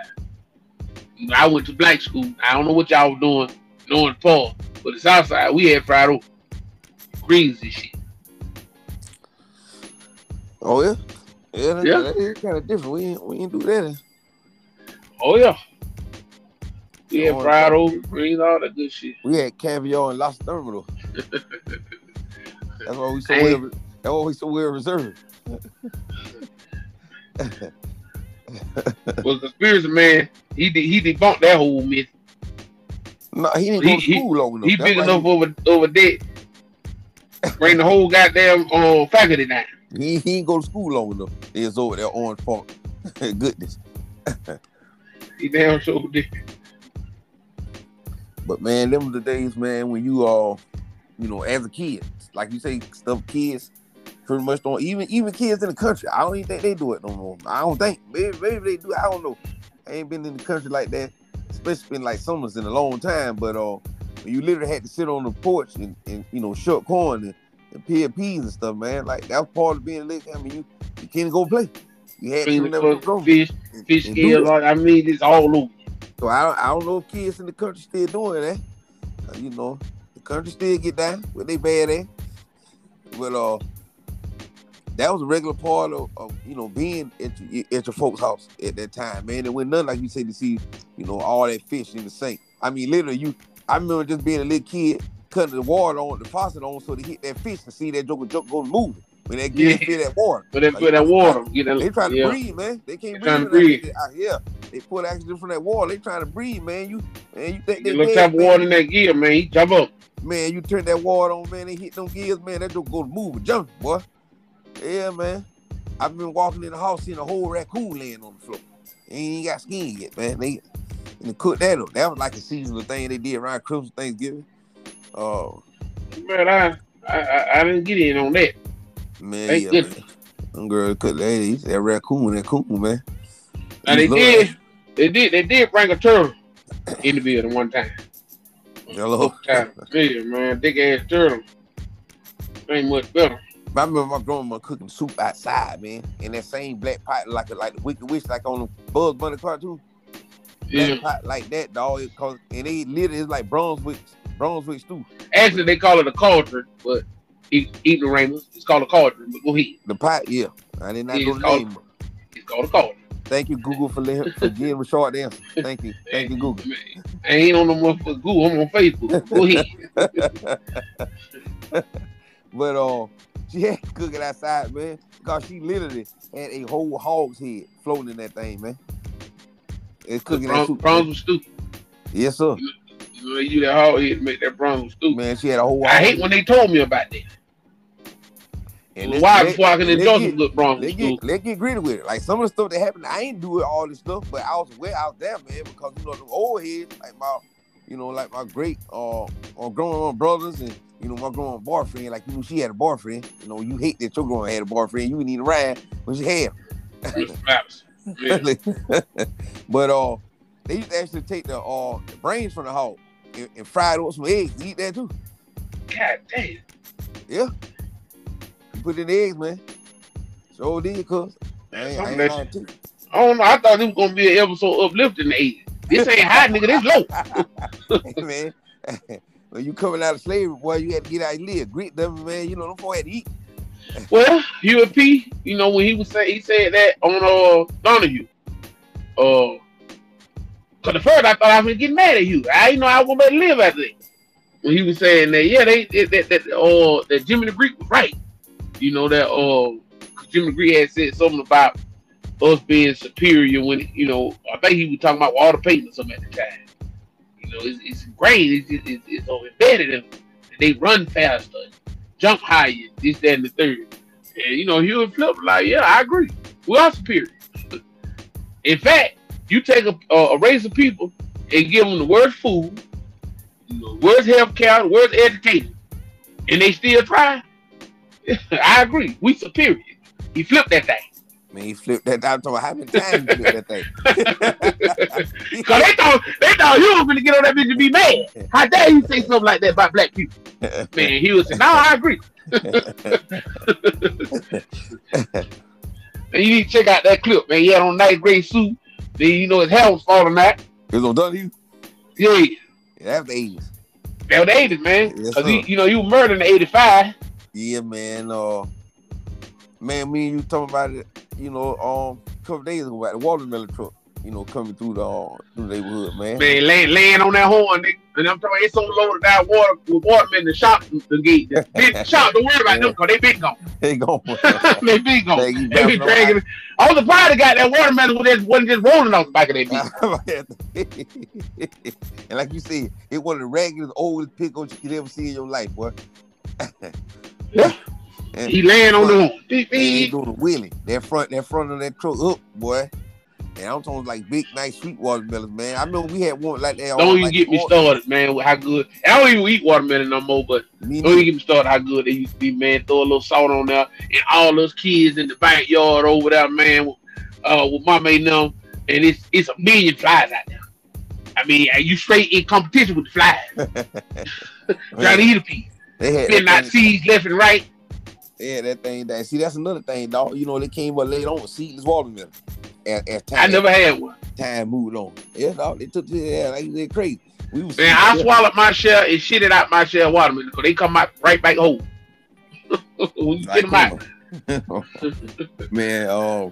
I went to black school. I don't know what y'all was doing, knowing Paul, but at Southside we had fried over greens and shit. Oh yeah, yeah. That is kind of different. We ain't do that. Oh yeah. We had fried over greens, all that good shit. We had caviar and lobster terminal. That's why we so well. That's why we so well reserved. Well, conspiracy man, he debunked that whole myth. No, he didn't go to school long enough. He big enough over that. Bring the whole goddamn faculty down. He ain't go to school long enough. It's over there, Orange Park. Goodness. He damn sure did. But man, them were the days, man, when you all, you know, as a kid, like you say, stuff kids pretty much don't, even kids in the country, I don't even think they do it no more. I don't think. Maybe they do. I don't know. I ain't been in the country like that, especially been like summers in a long time. But you literally had to sit on the porch and you know, shuck corn and peel peas and stuff, man. Like that was part of being a lick. I mean, you can't go play. You had to go fish scale. I mean, it's all over. So I don't know if kids in the country still doing that. You know, the country still get down with they bad ass. But that was a regular part of you know, being at your folks' house at that time, man. It went nothing like you said to see, you know, all that fish in the sink. I mean, literally, I remember just being a little kid cutting the water on, the faucet on, so to hit that fish and see that joker go moving. When they get in that water. When they feel that water. They trying to breathe, man. They can't breathe. Yeah. They pull oxygen from that water. They trying to breathe, man. You think they look that water in that gear, man. He jump up. Man, you turn that water on, man. They hit them gears, man. That joke go to move and jump, boy. Yeah, man. I've been walking in the house seeing a whole raccoon laying on the floor. They ain't even got skin yet, man. They cook that up. That was like a seasonal thing they did around Christmas, Thanksgiving. Oh, man, I didn't get in on that. Man, they yeah, man. Them girls cook that raccoon, that coon, man. Now they did bring a turtle in the building one time. Hello. Yeah, man, big ass turtle. Ain't much better. I remember my grandma cooking soup outside, man, in that same black pot, like the Wicked Witch, like on the Bugs Bunny cartoon. Yeah. Black pot like that, dog. And they literally, it's like Brunswick stew. Actually, they call it a cauldron, but. Even Ramos, it's called a cauldron, but go ahead. The pot, yeah. I did not know the name. It's called a cauldron. Thank you, Google, for giving a short answer. Thank you. Thank you, Google. Man, I ain't on no motherfucking Google. I'm on Facebook. Go ahead. But she had to cook it outside, man, because she literally had a whole hog's head floating in that thing, man. It's cooking that soup. Prawns was stupid. Yes, sir. You that hard head make that prawns was stupid. Man, she had a whole I hate when they told me about that. And why before I can enjoy some good prawns was stupid. Let's get gritty with it. Like, some of the stuff that happened, I ain't doing all this stuff, but I was way out there, man, because, you know, the old heads, like my, you know, like my great or grown brothers and, you know, my grown boyfriend, like, you know, she had a boyfriend. You know, you hate that your girl had a boyfriend. You need a ride when she had But they used to actually take the brains from the hog and fry it with some eggs and eat that too. God damn. Yeah. You put in the eggs, man. So did, cuz. I don't know. I thought it was going to be an episode uplifting the eggs. This ain't high, nigga. This low. Hey, man. When you coming out of slavery, boy, you had to get out and live. Grit them, man. You know, them folks had to eat. Well, UFP, you know, when he was saying, he said that on Donahue. Because at first I thought I was getting mad at you. I didn't know I wouldn't let it live after that. When he was saying that, yeah, that Jimmy the Greek was right. You know, that Jimmy the Greek had said something about us being superior when, you know, I think he was talking about Walter Payton or something at the time. You know, it's great. It's embedded in them. They run faster, jump higher, this, that, and the third. And, you know, he would flip like, yeah, I agree. We are superior. In fact, you take a race of people and give them the worst food, the worst healthcare, the worst education, and they still try. I agree. We superior. He flipped that thing. Man, he flipped that down to how many times he flipped that thing. Cause they thought you was gonna get on that bitch and be mad. How dare you say something like that about black people? Man, he was saying, no, I agree. And you need to check out that clip, man. He had on a nice gray suit. Then you know his hair was falling out. It was on W? Yeah. That's the '80s. That was the '80s, man. Yes, cause he, you know, you murdered in the 85. Yeah, man. Man, me and you talking about it, you know, a couple days ago about the watermelon truck, you know, coming through the neighborhood, man. Man, laying on that horn, nigga. And I'm talking, it's so loaded that water with watermelon to shop the gate. The shop, don't worry about them because they been gone. They gone. They been gone. They been dragging. I was surprised they got that watermelon wasn't just rolling off the back of their feet. And like you said, it was the raggedest, oldest pickles you could ever see in your life, boy. Yeah. And he laying on the horn. He do the wheelie. That front of that truck up, boy. And I'm talking like big, nice, sweet watermelons, man. I know we had one like that. Don't even get me started, man, with how good. I don't even eat watermelon no more, but don't even get me started how good they used to be, man. Throw a little salt on there. And all those kids in the backyard over there, man, with mama and them. And it's a million flies out there. I mean, you straight in competition with the flies. Trying to eat a piece. Spitting out seeds left and right. Yeah, that thing. That see, that's another thing, dog. You know, they came up late on seedless watermelon. As time, I never had one. Time moved on. Yeah, dog. They took it like they crazy. We was man, I swallowed my shell and shitted out my shell watermelon because they come out right back whole. When you get them out, man.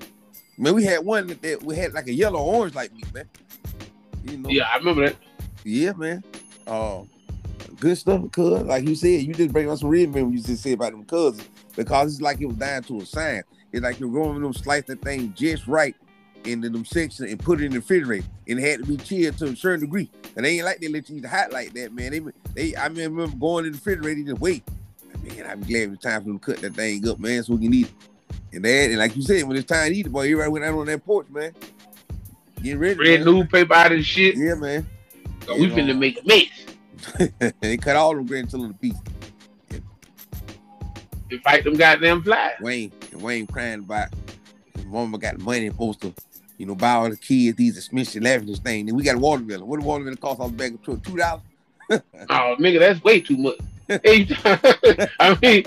Man, we had one that we had like a yellow orange like me, man. You know. Yeah, I remember that. Yeah, man. Good stuff, cuz. Like you said, you just bring us some red men when you just said about them cousins. Because it's like it was down to a science. It's like you're going with them, slice that thing just right into them sections and put it in the refrigerator. And it had to be chilled to a certain degree. And they ain't like they let you eat the hot like that, man. I remember going in the refrigerator and just wait. Man, I'm glad it's time for them to cut that thing up, man, so we can eat it. And like you said, when it's time to eat it, boy, everybody went out on that porch, man. Getting ready. Red newspaper out of the shit. Yeah, man. So we finna make a mess. They cut all them bread until the piece. And fight them goddamn flies. Wayne crying about his mama got the money supposed to, you know, buy all the kids these expensive lavender things. And we got a watermelon. What a watermelon cost off the bag of truck? $2? Oh, nigga, that's way too much. I mean,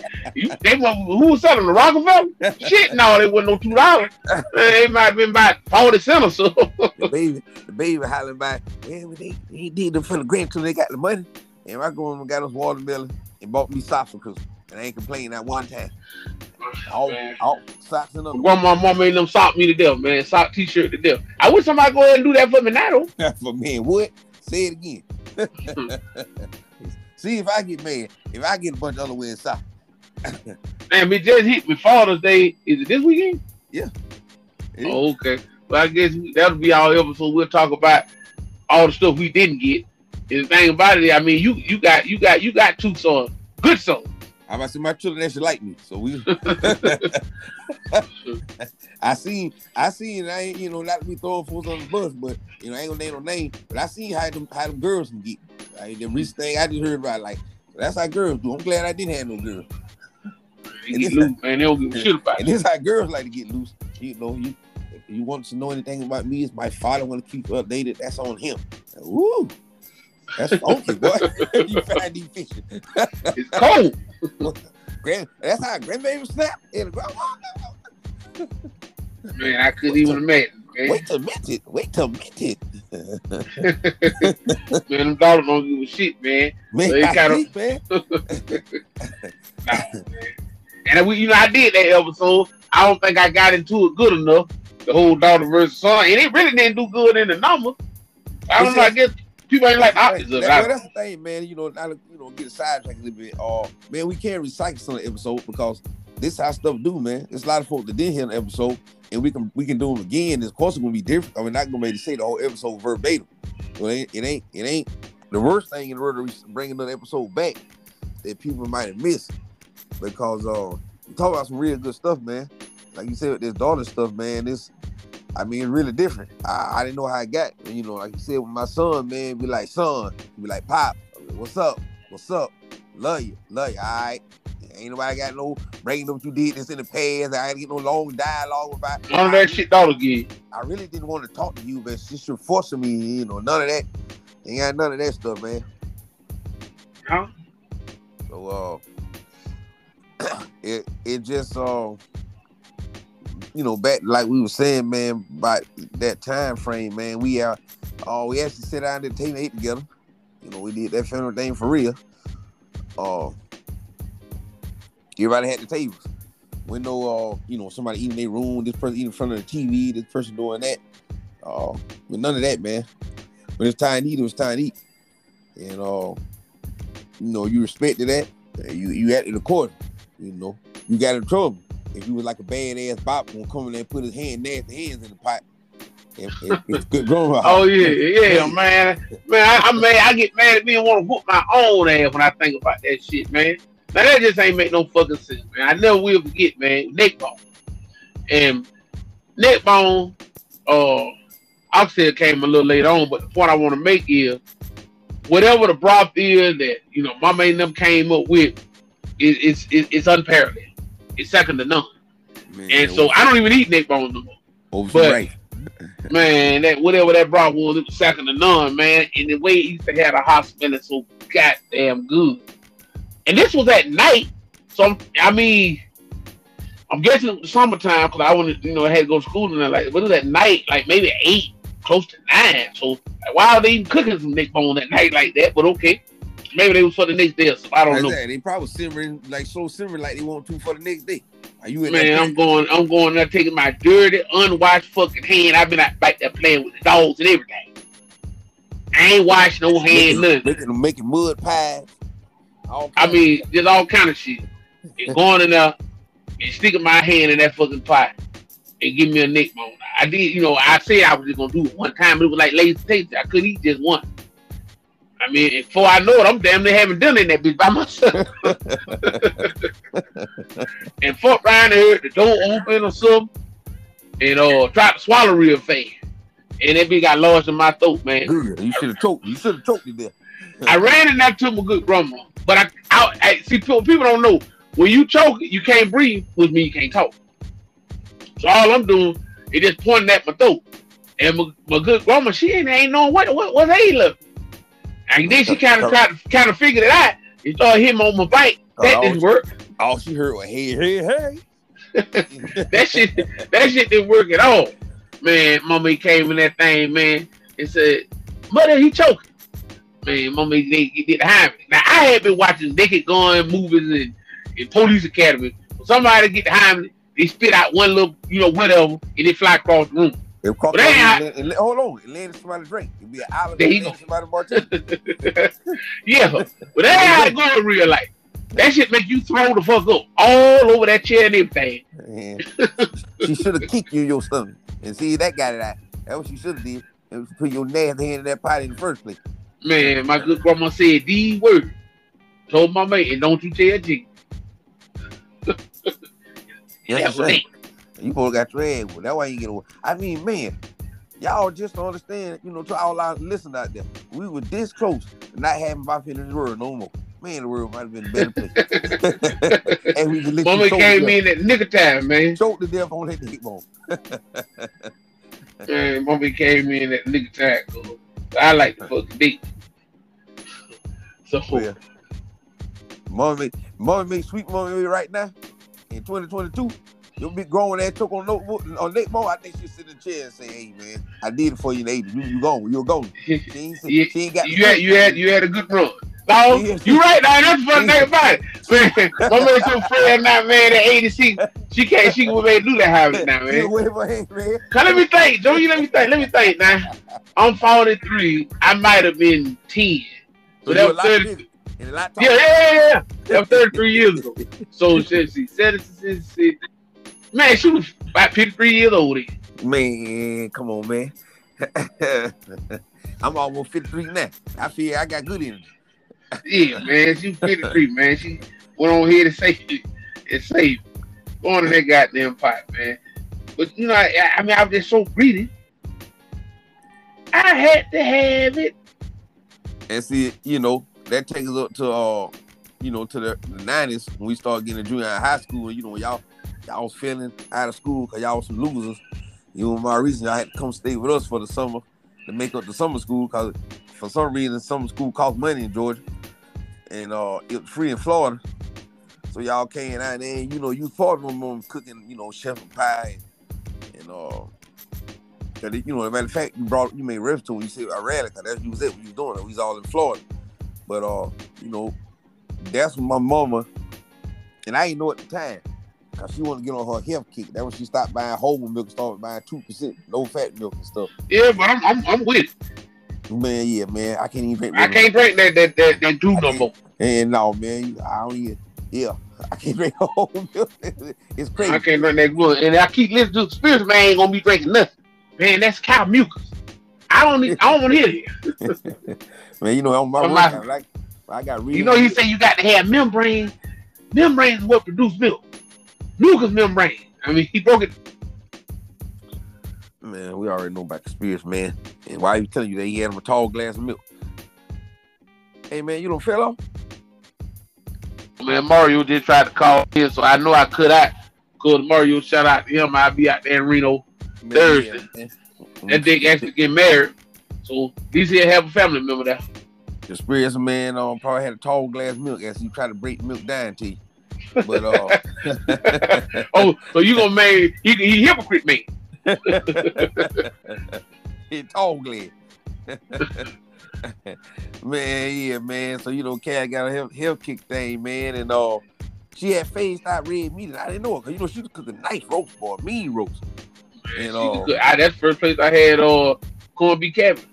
who was selling the Rockefeller? Shit, no, they wasn't no $2. They might have been about 40 cents or so. The baby hollering about, well, they did them for the grant till they got the money. And my grandma got us watermelon and bought me socks for Christmas. And I ain't complaining that one time. All socks and other. One, my mama made them sock me to death, man. Sock t-shirt to death. I wish somebody go ahead and do that for me now, though. For me, what? Say it again. See if I get mad. If I get a bunch of other weird socks. Man, it just hit me Father's Day. Is it this weekend? Yeah. Oh, okay. But I guess that'll be our episode. We'll talk about all the stuff we didn't get. And the thing about it, I mean, you got two songs, good songs. I'm about to see my children actually like me, so we. I seen, I ain't, you know, not to be throwing fools on the bus, but you know, I ain't gonna name no name. But I seen how them girls can get. Like, the recent thing I just heard about, like that's how girls do. I'm glad I didn't have no girls. And get loose, man. They don't give a shit about it. And this how girls like to get loose. You know, if you want to know anything about me, it's my father want to keep updated. That's on him. Like, woo. That's funky, boy. You find these fishing. It's cold. That's how grandbaby snap. Man, I couldn't even imagine. Man. Wait a minute. Man, them daughters don't give a shit, man. Man, so man. Nah, man. And we, you know, I did that episode. I don't think I got into it good enough. The whole daughter versus son, and it really didn't do good in the numbers. I don't know. I guess. People ain't like options. That's the thing, man. You know, get sidetracked a little bit. Man, we can't recycle some of the episode because this is how stuff do, man. There's a lot of folks that didn't hear an episode, and we can do them again. Of course, it's gonna be different. I mean, not gonna be able to say the whole episode verbatim. Well, it ain't the worst thing in the world to bring another episode back that people might have missed because we talk about some real good stuff, man. Like you said, with this daughter stuff, man. It's really different. I didn't know how it got. You know, like you said, with my son, man, be like, Pop, what's up? Love you, all right? Ain't nobody got no bringing up you did this in the past. I ain't get no long dialogue about it. None of that shit, dog, again. I really didn't want to talk to you, but she's forcing me, you know, none of that. Ain't got none of that stuff, man. No. So, it just, you know, back like we were saying, man, about that time frame, man, we actually sat down at the table and ate together. You know, we did that funeral thing for real. Everybody had the tables. Window, you know, somebody eating their room, this person eating in front of the TV, this person doing that. But none of that, man. When it's time to eat, it was time to eat. And, you know, you respected that. You acted accordingly, you know. You got in trouble. If he was like a badass bop, gonna come in there and put his nasty hands in the pot. It's good growing. Oh yeah, man. Man, I get mad at me and want to whoop my own ass when I think about that shit, man. Now that just ain't make no fucking sense, man. I never will forget, man. Neckbone. I said came a little later on, but the point I want to make is whatever the broth is that you know Mama and them came up with, it's unparalleled. It's second to none. Man, and so I don't even eat neck bones no more. But right. Man, that whatever that brought was, it was second to none, man. And the way it used to have a hospital so goddamn good. And this was at night. So I'm guessing it was summertime because I wanted, you know, I had to go to school and that, like, but it was at night, like maybe 8, close to 9. So like, why are they even cooking some neck bones at night like that? But okay. Maybe they was for the next day or something. I don't know. They probably simmering, like so simmering like they want to for the next day. Are you in man, I'm going there taking my dirty, unwashed fucking hand. I've been out back there playing with the dogs and everything. I ain't washed no hand, nothing. Making mud pies. There's all kind of shit. And going in there and sticking my hand in that fucking pot and give me a neck bone. I did, you know, I said I was just going to do it one time. But it was like lazy potatoes. I couldn't eat just one. I mean, before I know it, I'm damn near having dinner in that bitch by myself. And fuck around there, the door open or something, and tried to swallow real fast. And that bitch got lodged in my throat, man. Good. You should have choked. You should have choked me there. I ran in there to my good grandma, but I see people don't know when you choke, you can't breathe. With me, you can't talk. So all I'm doing is just pointing at my throat. And my good grandma, she ain't knowing what they look. And then she kind of figured it out. She started hitting on my bike. That didn't work. All she heard was hey. that shit didn't work at all. Man, Mommy came in that thing, man, and said, "Mother, he choking." Man, Mommy did behind me. Now I had been watching Naked Gun movies and Police Academy. Somebody get behind me, they spit out one little, you know, whatever, and they fly across the room. Hold on, land somebody's drink. It'd be an island. There you go. Yeah, but that's how it go in real life. That shit make you throw the fuck up all over that chair and everything. Yeah. She should have kicked you in your stomach. And see, that got it out. That's what she should have did. And put your nasty hand in that pot in the first place. Man, my good grandma said these words. Told my man, and don't you tell G. That's right. You both got your head. That's why you get away. I mean, man, y'all just don't understand, you know, to all our listeners out there, we were this close to not having my feelings in the world no more. Man, the world might have been a better place. And we could Mama came in at nigga time, man. Choked to death on that dick bone. Man, Mama came in at nigga time, bro. I like the fucking dick. So, yeah. Mommy, sweet mommy right now in 2022. Your big grown ass took on notebook on Nate Mo. I think she sit in the chair and say, "Hey man, I did it for you, Nate. You gone. You had a good run. No, yeah. You right now. That's for Nate Mo. My man took Fred now, man. At 86, she would make do that habit now, man. Let me think. Now I'm 43. I might have been 10. So that was 30. Yeah. That was 33 years ago. So she said it. Man, she was about 53 years old. Man, come on, man. I'm almost 53 now. I feel I got good energy. Yeah, man, she was 53, man. She went on here to save going to that goddamn pot, man. But, you know, I mean, I was just so greedy. I had to have it. And see, you know, that takes us up to, you know, to the 90s when we started getting to junior high school. And, you know, y'all was feeling out of school because y'all was some losers. You know, my reason I had to come stay with us for the summer to make up the summer school because for some reason summer school cost money in Georgia and it was free in Florida. So y'all came out there and, you know, you thought of them cooking, you know, shepherd pie and you know, as a matter of fact, you made reference to it. You said, I ran it because that's what you was at when you was doing it. We was all in Florida. But, you know, that's when my mama, and I didn't know at the time, cause she wanted to get on her health kick. That's when she stopped buying whole milk, started buying 2% low fat milk and stuff. Yeah, but I'm with it. Man, yeah, man, I can't even drink. I can't drink that juice no more. And no, man, I don't even. Yeah, I can't drink whole milk. It's crazy. I can't drink that milk, and I keep listening to the spirits. Man, I ain't gonna be drinking nothing. Man, that's cow mucus. I don't want to hear it. Man, you know, on my workout, like I got real. You know, he said you got to have membrane. Membranes is what produce milk. Mucus membrane. I mean, he broke it. Man, we already know about the spirits, man. And why he telling you that he had him a tall glass of milk? Hey, man, you done fell off? Man, Mario just tried to call in, so I know I cut out. Because Mario, shout out to him. I'll be out there in Reno, man, Thursday. Yeah, that dick actually get married. So, these here have a family member there. The spirits, man, probably had a tall glass of milk as he tried to break milk down to you. But oh, so you gonna make he hypocrite me? It's ugly, man. Yeah, man. So you know, Cat got a health kick thing, man, and she had phased out red meat. And I didn't know it because you know she could cook a nice roast, boy, mean roast. And that's the first place I had corned beef cabbage.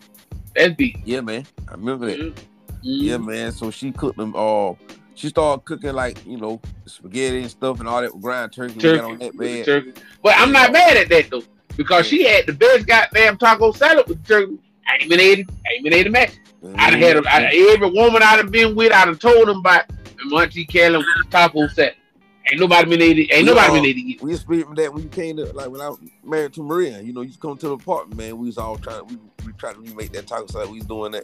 That's beef. Yeah, man. I remember that. Mm-hmm. Yeah, man. So she cooked them all. She started cooking like, you know, spaghetti and stuff and all that with ground turkey. On that bed. Turkey. But I'm not mad at that though. Because she had the best goddamn taco salad with turkey. I ain't been able to match. Mm-hmm. Every woman I'd have been with, I'd have told them about Auntie Carolyn taco salad. Ain't nobody been able to eat. We speak from that when you came to like when I was married to Maria, you know, you come to the apartment, man, we was all trying we tried to remake that taco salad, we was doing that.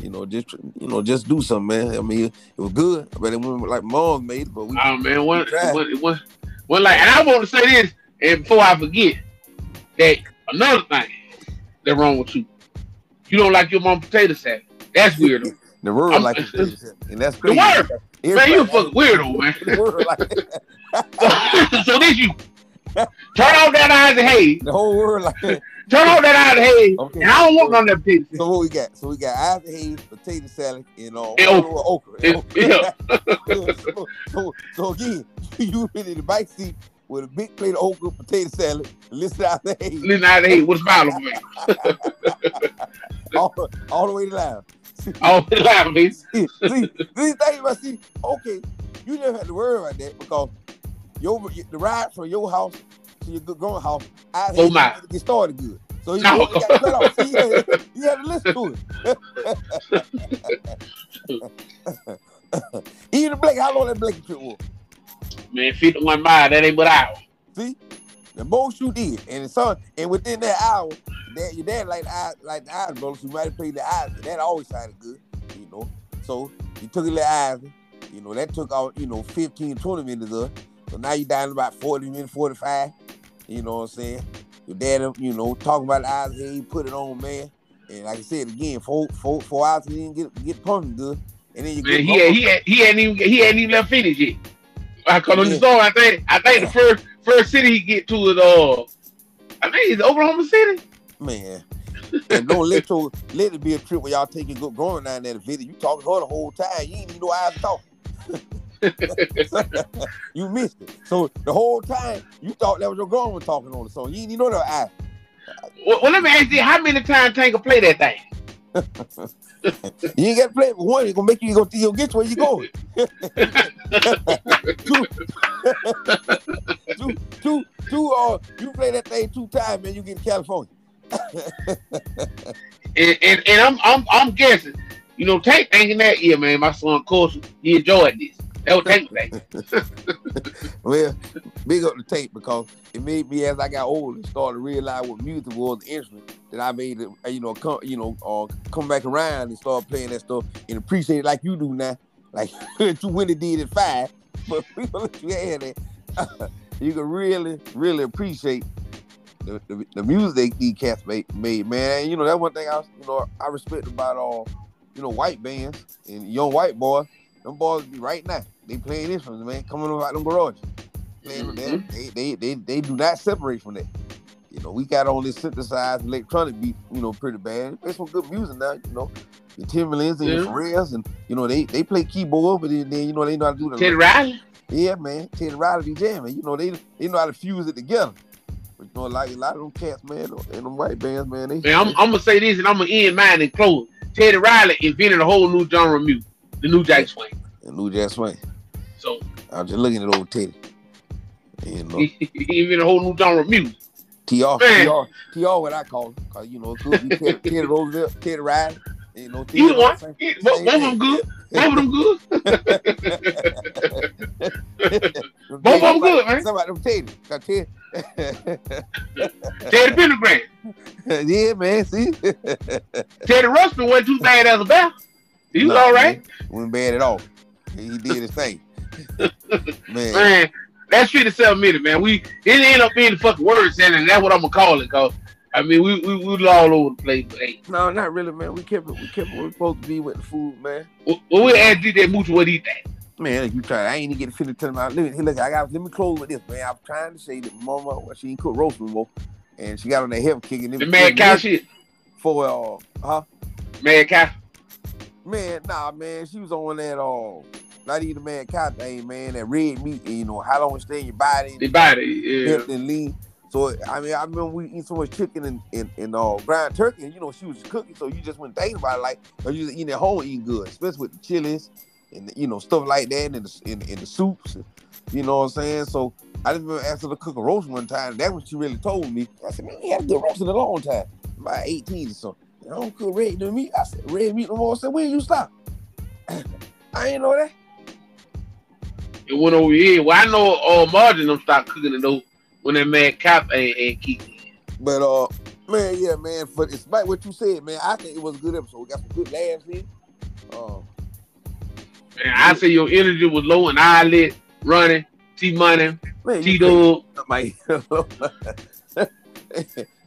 You know, just do something, man. I mean, it was good, but it wasn't like mom made it. But we, man, one like, and I want to say this, and before I forget, that another thing that's wrong with you, you don't like your mom potato salad. That's weirdo. The world like potato salad, and that's crazy. The world, man, you a fucking weirdo, man. The world like that. So this you turn off that Isaac Hayes. The whole world like that. Turn on that Isaac Hayes. Okay. And I don't want none of that potato salad. So what we got? So we got Isaac Hayes, potato salad, and okra. Yeah. so again, you been in the bike seat with a big plate of okra, potato salad, and listen to Isaac Hayes. Listen to Isaac Hayes. What's my name? all the way to live. All the way to live, man. See, these things I see. Okay, You never have to worry about that because the ride from your house to your growing house, I had to get started good. So you had to listen to it. Even Blake, how long that Blake trip was? Man, 51 miles, that ain't but an hour. See? The most you did, and the son, and within that hour, your dad like the eyes, bro. So you might have played the eyes, and that always sounded good, you know. So you took a little eyes, you know, that took out, you know, 15, 20 minutes up. So now you down to about 40 minutes, 45. You know what I'm saying? Your dad, you know, talking about the eyes, he put it on, man. And like I said again, four hours he didn't get pumping good. And then you man, he hadn't even left finish yet. I call him the song. I think the first city he get to is I think it's Oklahoma City. Man, and don't let it be a trip where y'all taking good growing down there. The video you talking her the whole time. You ain't even know I was talking. You missed it. So the whole time you thought that was your girl was talking on the song. You didn't even know that I. Well, let me ask you, how many times Tango play that thing? You ain't got to play it with one. It's gonna make you go. You'll get to where you going. You play that thing 2 times, man. You get in California. and I'm guessing, you know, Tank thinking that, yeah, man, my son, of course, he enjoyed this. That was Tank thing. Well, big up the tape because it made me, as I got older, started to realize what music was, the instrument that I made, come back around and start playing that stuff and appreciate it like you do now, like you really did at 5, but you can really, really appreciate the music these cats made, man. And, you know, that one thing I respect about white bands and young white boys. Them boys be right now. They playing instruments, man. Coming over out them garages. Mm-hmm. They do not separate from that. You know, we got all this synthesized electronic beat, you know, pretty bad. They some good music now, you know. The Timberlands and the Ferrells, and you know, they play keyboard, but then you know they know how to do that. Teddy Riley? Yeah, man. Teddy Riley be jamming. You know, they know how to fuse it together. But you know, like a lot of them cats, man, and them white bands, man. I'm gonna say this, and I'm gonna end mine and close. Teddy Riley invented a whole new genre of music, the new jack swing. The new jack swing. So I'm just looking at old Teddy. You know, he invented a whole new genre of music. TR, what I call him, cause you know, Teddy Roosevelt, Teddy Riley. You know, either one. Both of them good. Both of them good. Both of them good, man. Somebody them Teddy. Teddy Pendergrass. Yeah, man, see? Teddy Ruxpin wasn't too bad as a bell. He was all right. Man, wasn't bad at all. He did his thing. Man, that shit is self-admitted, man. It ended up being the fucking word center, and that's what I'm going to call it, cause I mean, we were all over the place, but hey. No, not really, man. We kept what we supposed to be with the food, man. Well, we asked DJ Mooch what he think. Man, you try. I ain't even get finished telling my limit. Hey, look, let me close with this, man. I'm trying to say that Mama, she ain't cook roast no more, and she got on that hip kicking. The mad cow shit. For mad cow. Man, nah, man. She was on that not even the mad cow thing, man. That red meat, and, you know, how long it stay in your body. Your body, yeah. And lean. So, I mean, I remember we eat so much chicken and ground turkey, and, you know, she was cooking, so you just wouldn't think about it, like, you just eating at home eating good, especially with the chilies and, you know, stuff like that, and the soups, and, you know what I'm saying? So, I just remember asking her to cook a roast one time, that's what she really told me. I said, man, you haven't cooked roast in a long time, about 18 or something. I don't cook red meat. I said, red meat no more. I said, when you stop? I ain't know that. It went over here. Well, I know Marge and them stopped cooking it, though. When that man cop ain't keeping. But man, yeah, man, for despite what you said, man, I think it was a good episode. We got some good laughs in. Man, I say your energy was low and I lit, running, T-Money, T-Dog.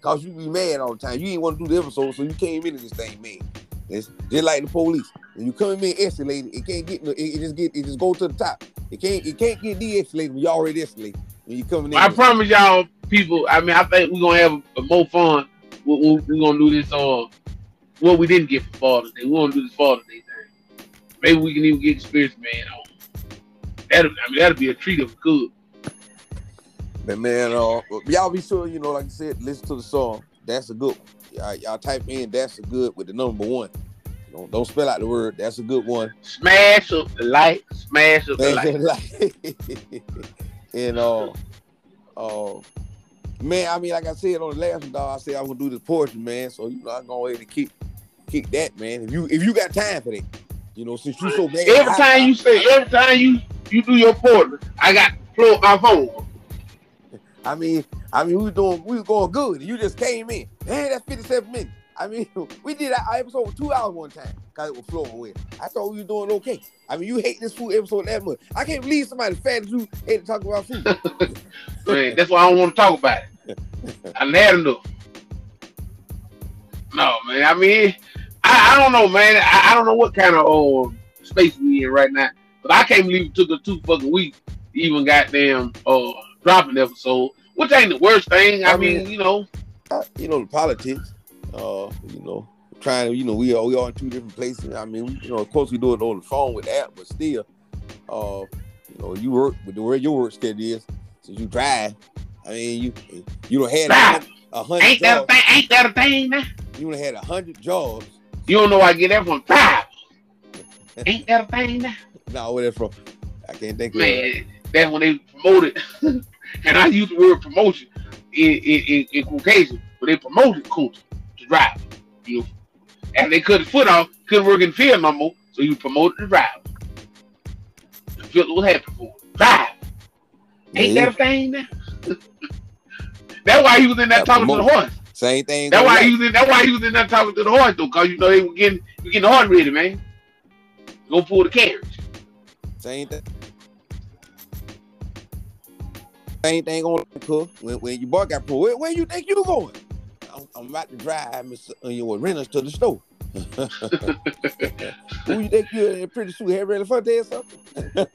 Cause you be mad all the time. You ain't want to do the episode, so you came into this thing, man. It's just like the police. When you come in and escalate, it can't get it just go to the top. It can't get de-escalated when you already escalated. When you coming in, I promise y'all people, I mean, I think we're gonna have a more fun. We're gonna do this on what we didn't get for Father's Day. We're gonna do this Father's Day thing. Maybe we can even get the Spirits Man on. That'll be a treat if we could. But man, y'all be sure, you know, like I said, listen to the song. That's a good one. Y'all type in that's a good with the number 1. Don't spell out the word. That's a good one. Smash up the light. Smash up the light. And man, I mean, like I said on the last one, dog, I said I'm gonna do this portion, man. So you know, I'm going to kick that, man. If you got time for that, you know, since you so bad. Every time you do your portion, I got flow my phone. I mean, we was going good. And you just came in. Man, that's 57 minutes. I mean, we did our episode with 2 hours one time because it was flowing away. I thought we were doing okay. I mean, you hate this food episode that much. I can't believe somebody fat as you hate to talk about food. Man, that's why I don't want to talk about it. I had enough. No, man. I mean, I don't know, man. I don't know what kind of space we in right now. But I can't believe it took us 2 fucking weeks to even goddamn dropping episode, which ain't the worst thing. I mean, you know. You know, the politics. You know, trying to, you know, we are in 2 different places. I mean, you know, of course we do it on the phone with the app, but still, you know, you work with the way your work schedule is. Since you drive, I mean, you don't had 100. Ain't that a thing? Now? You don't had 100 jobs. You don't know where I get that from. Five. Ain't that a thing? Now? No, where that from? I can't think. Man, that's when they promoted, and I use the word promotion in Caucasian, but they promoted culture. Driver, you know, and they cut his foot off, couldn't work in the field no more, so you promoted the driver. The field was happy for him. Drive. Ain't that a thing now? That's why he was in there talking to the horse. Same thing. That's why he was in there talking to the horse though, because you know they were getting the horse ready, man. Go pull the carriage. Same thing on the cook. When your boy got pulled, where you think you going? I'm about to drive Mr. Reynolds to the store. Who you think you're in pretty suit? Harry Elefante or something?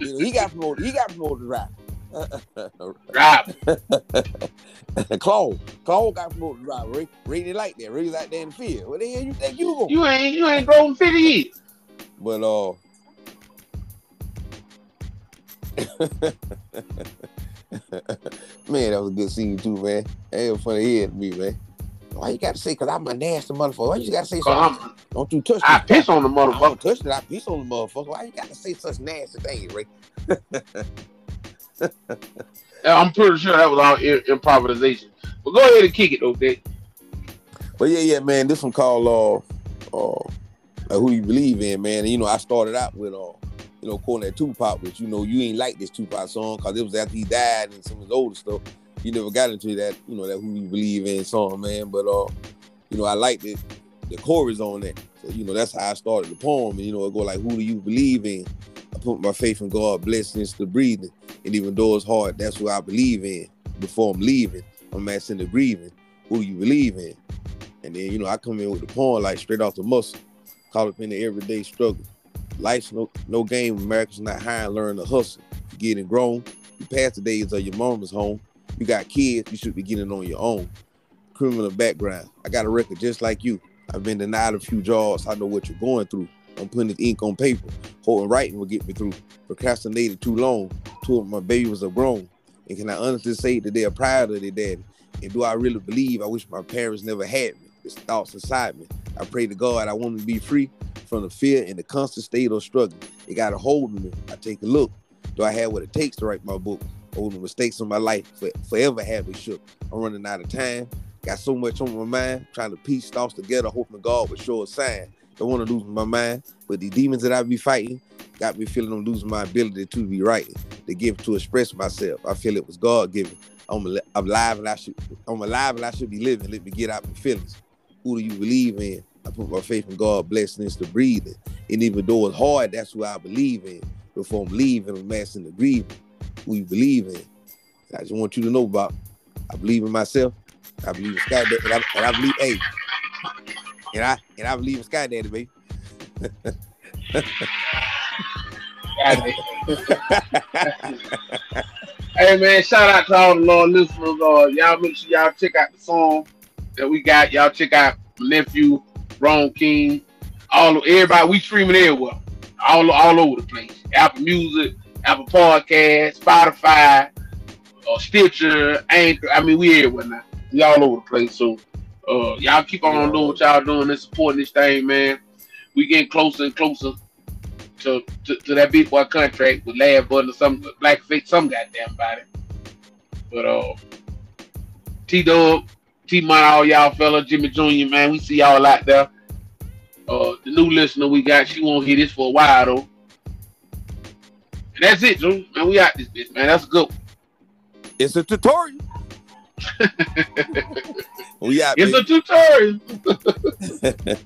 You know, he got promoted to drive. Drive. Claude got promoted to drive. Really like that. Really like that in the field. What the hell you think you going? You ain't grown 50 years. But man, that was a good scene too, man. That ain't funny head to me, man. Why you gotta say? Cause I'm a nasty motherfucker. Why you gotta say something? Don't you touch me? I piss on the motherfucker. I don't touch it. I piss on the motherfucker. Why you gotta say such nasty things, Ray? I'm pretty sure that was all improvisation. But go ahead and kick it, okay? But yeah, man. This one called "Who You Believe In," man. And, you know, I started out with you know, calling that Tupac, which, you know, you ain't like this Tupac song because it was after he died and some of his older stuff. You never got into that, you know, that Who You Believe In song, man. But, you know, I liked it, the chorus on that. So, you know, that's how I started the poem. And, you know, it go like, who do you believe in? I put my faith in God, blessings to breathing. And even though it's hard, that's what I believe in. Before I'm leaving, I'm asking the breathing. Who do you believe in? And then, you know, I come in with the poem, like, straight off the muscle. Caught up in the everyday struggle. Life's no game. America's not high and learn to hustle. You're getting grown. You pass the days of your mama's home. You got kids. You should be getting on your own. Criminal background. I got a record just like you. I've been denied a few jobs. I know what you're going through. I'm putting this ink on paper. Holding writing will get me through. Procrastinated too long. 2 of my babies are grown. And can I honestly say that they are proud of their daddy? And do I really believe I wish my parents never had me? It's thoughts inside me. I pray to God I want to be free from the fear and the constant state of struggle. It got a hold of me. I take a look. Do I have what it takes to write my book? All the mistakes of my life forever have me shook. I'm running out of time. Got so much on my mind. Trying to piece thoughts together, hoping God would show a sign. Don't want to lose my mind. But the demons that I be fighting got me feeling I'm losing my ability to be writing, to give, to express myself. I feel it was God given. I'm alive and I should be living. Let me get out my feelings. Who do you believe in? I put my faith in God, blessings to breathing. And even though it's hard, that's who I believe in. Before I'm leaving, I'm asking to breathe. Who you believe in? And I just want you to know about. I believe in myself. I believe in Sky Daddy. And I believe, hey. And I believe in Sky Daddy, baby. Hey man, shout out to all the Lord listeners. Y'all make sure y'all check out the song that we got. Y'all check out my nephew, Ron Keenan, everybody. We streaming everywhere, all over the place. Apple Music, Apple Podcasts, Spotify, Stitcher, Anchor. I mean, we everywhere now. We all over the place. So Y'all keep on doing what y'all doing and supporting this thing, man. We getting closer and closer to that big boy contract with Laugh Button or something, Blackface, some goddamn body. But T-Dub, T-Money, all y'all fella, Jimmy Jr., man, we see y'all out there. The new listener we got, she won't hear this for a while though. And that's it, dude. Man, we out this bitch, man. That's a good one. It's a tutorial. We out. It's baby. A tutorial.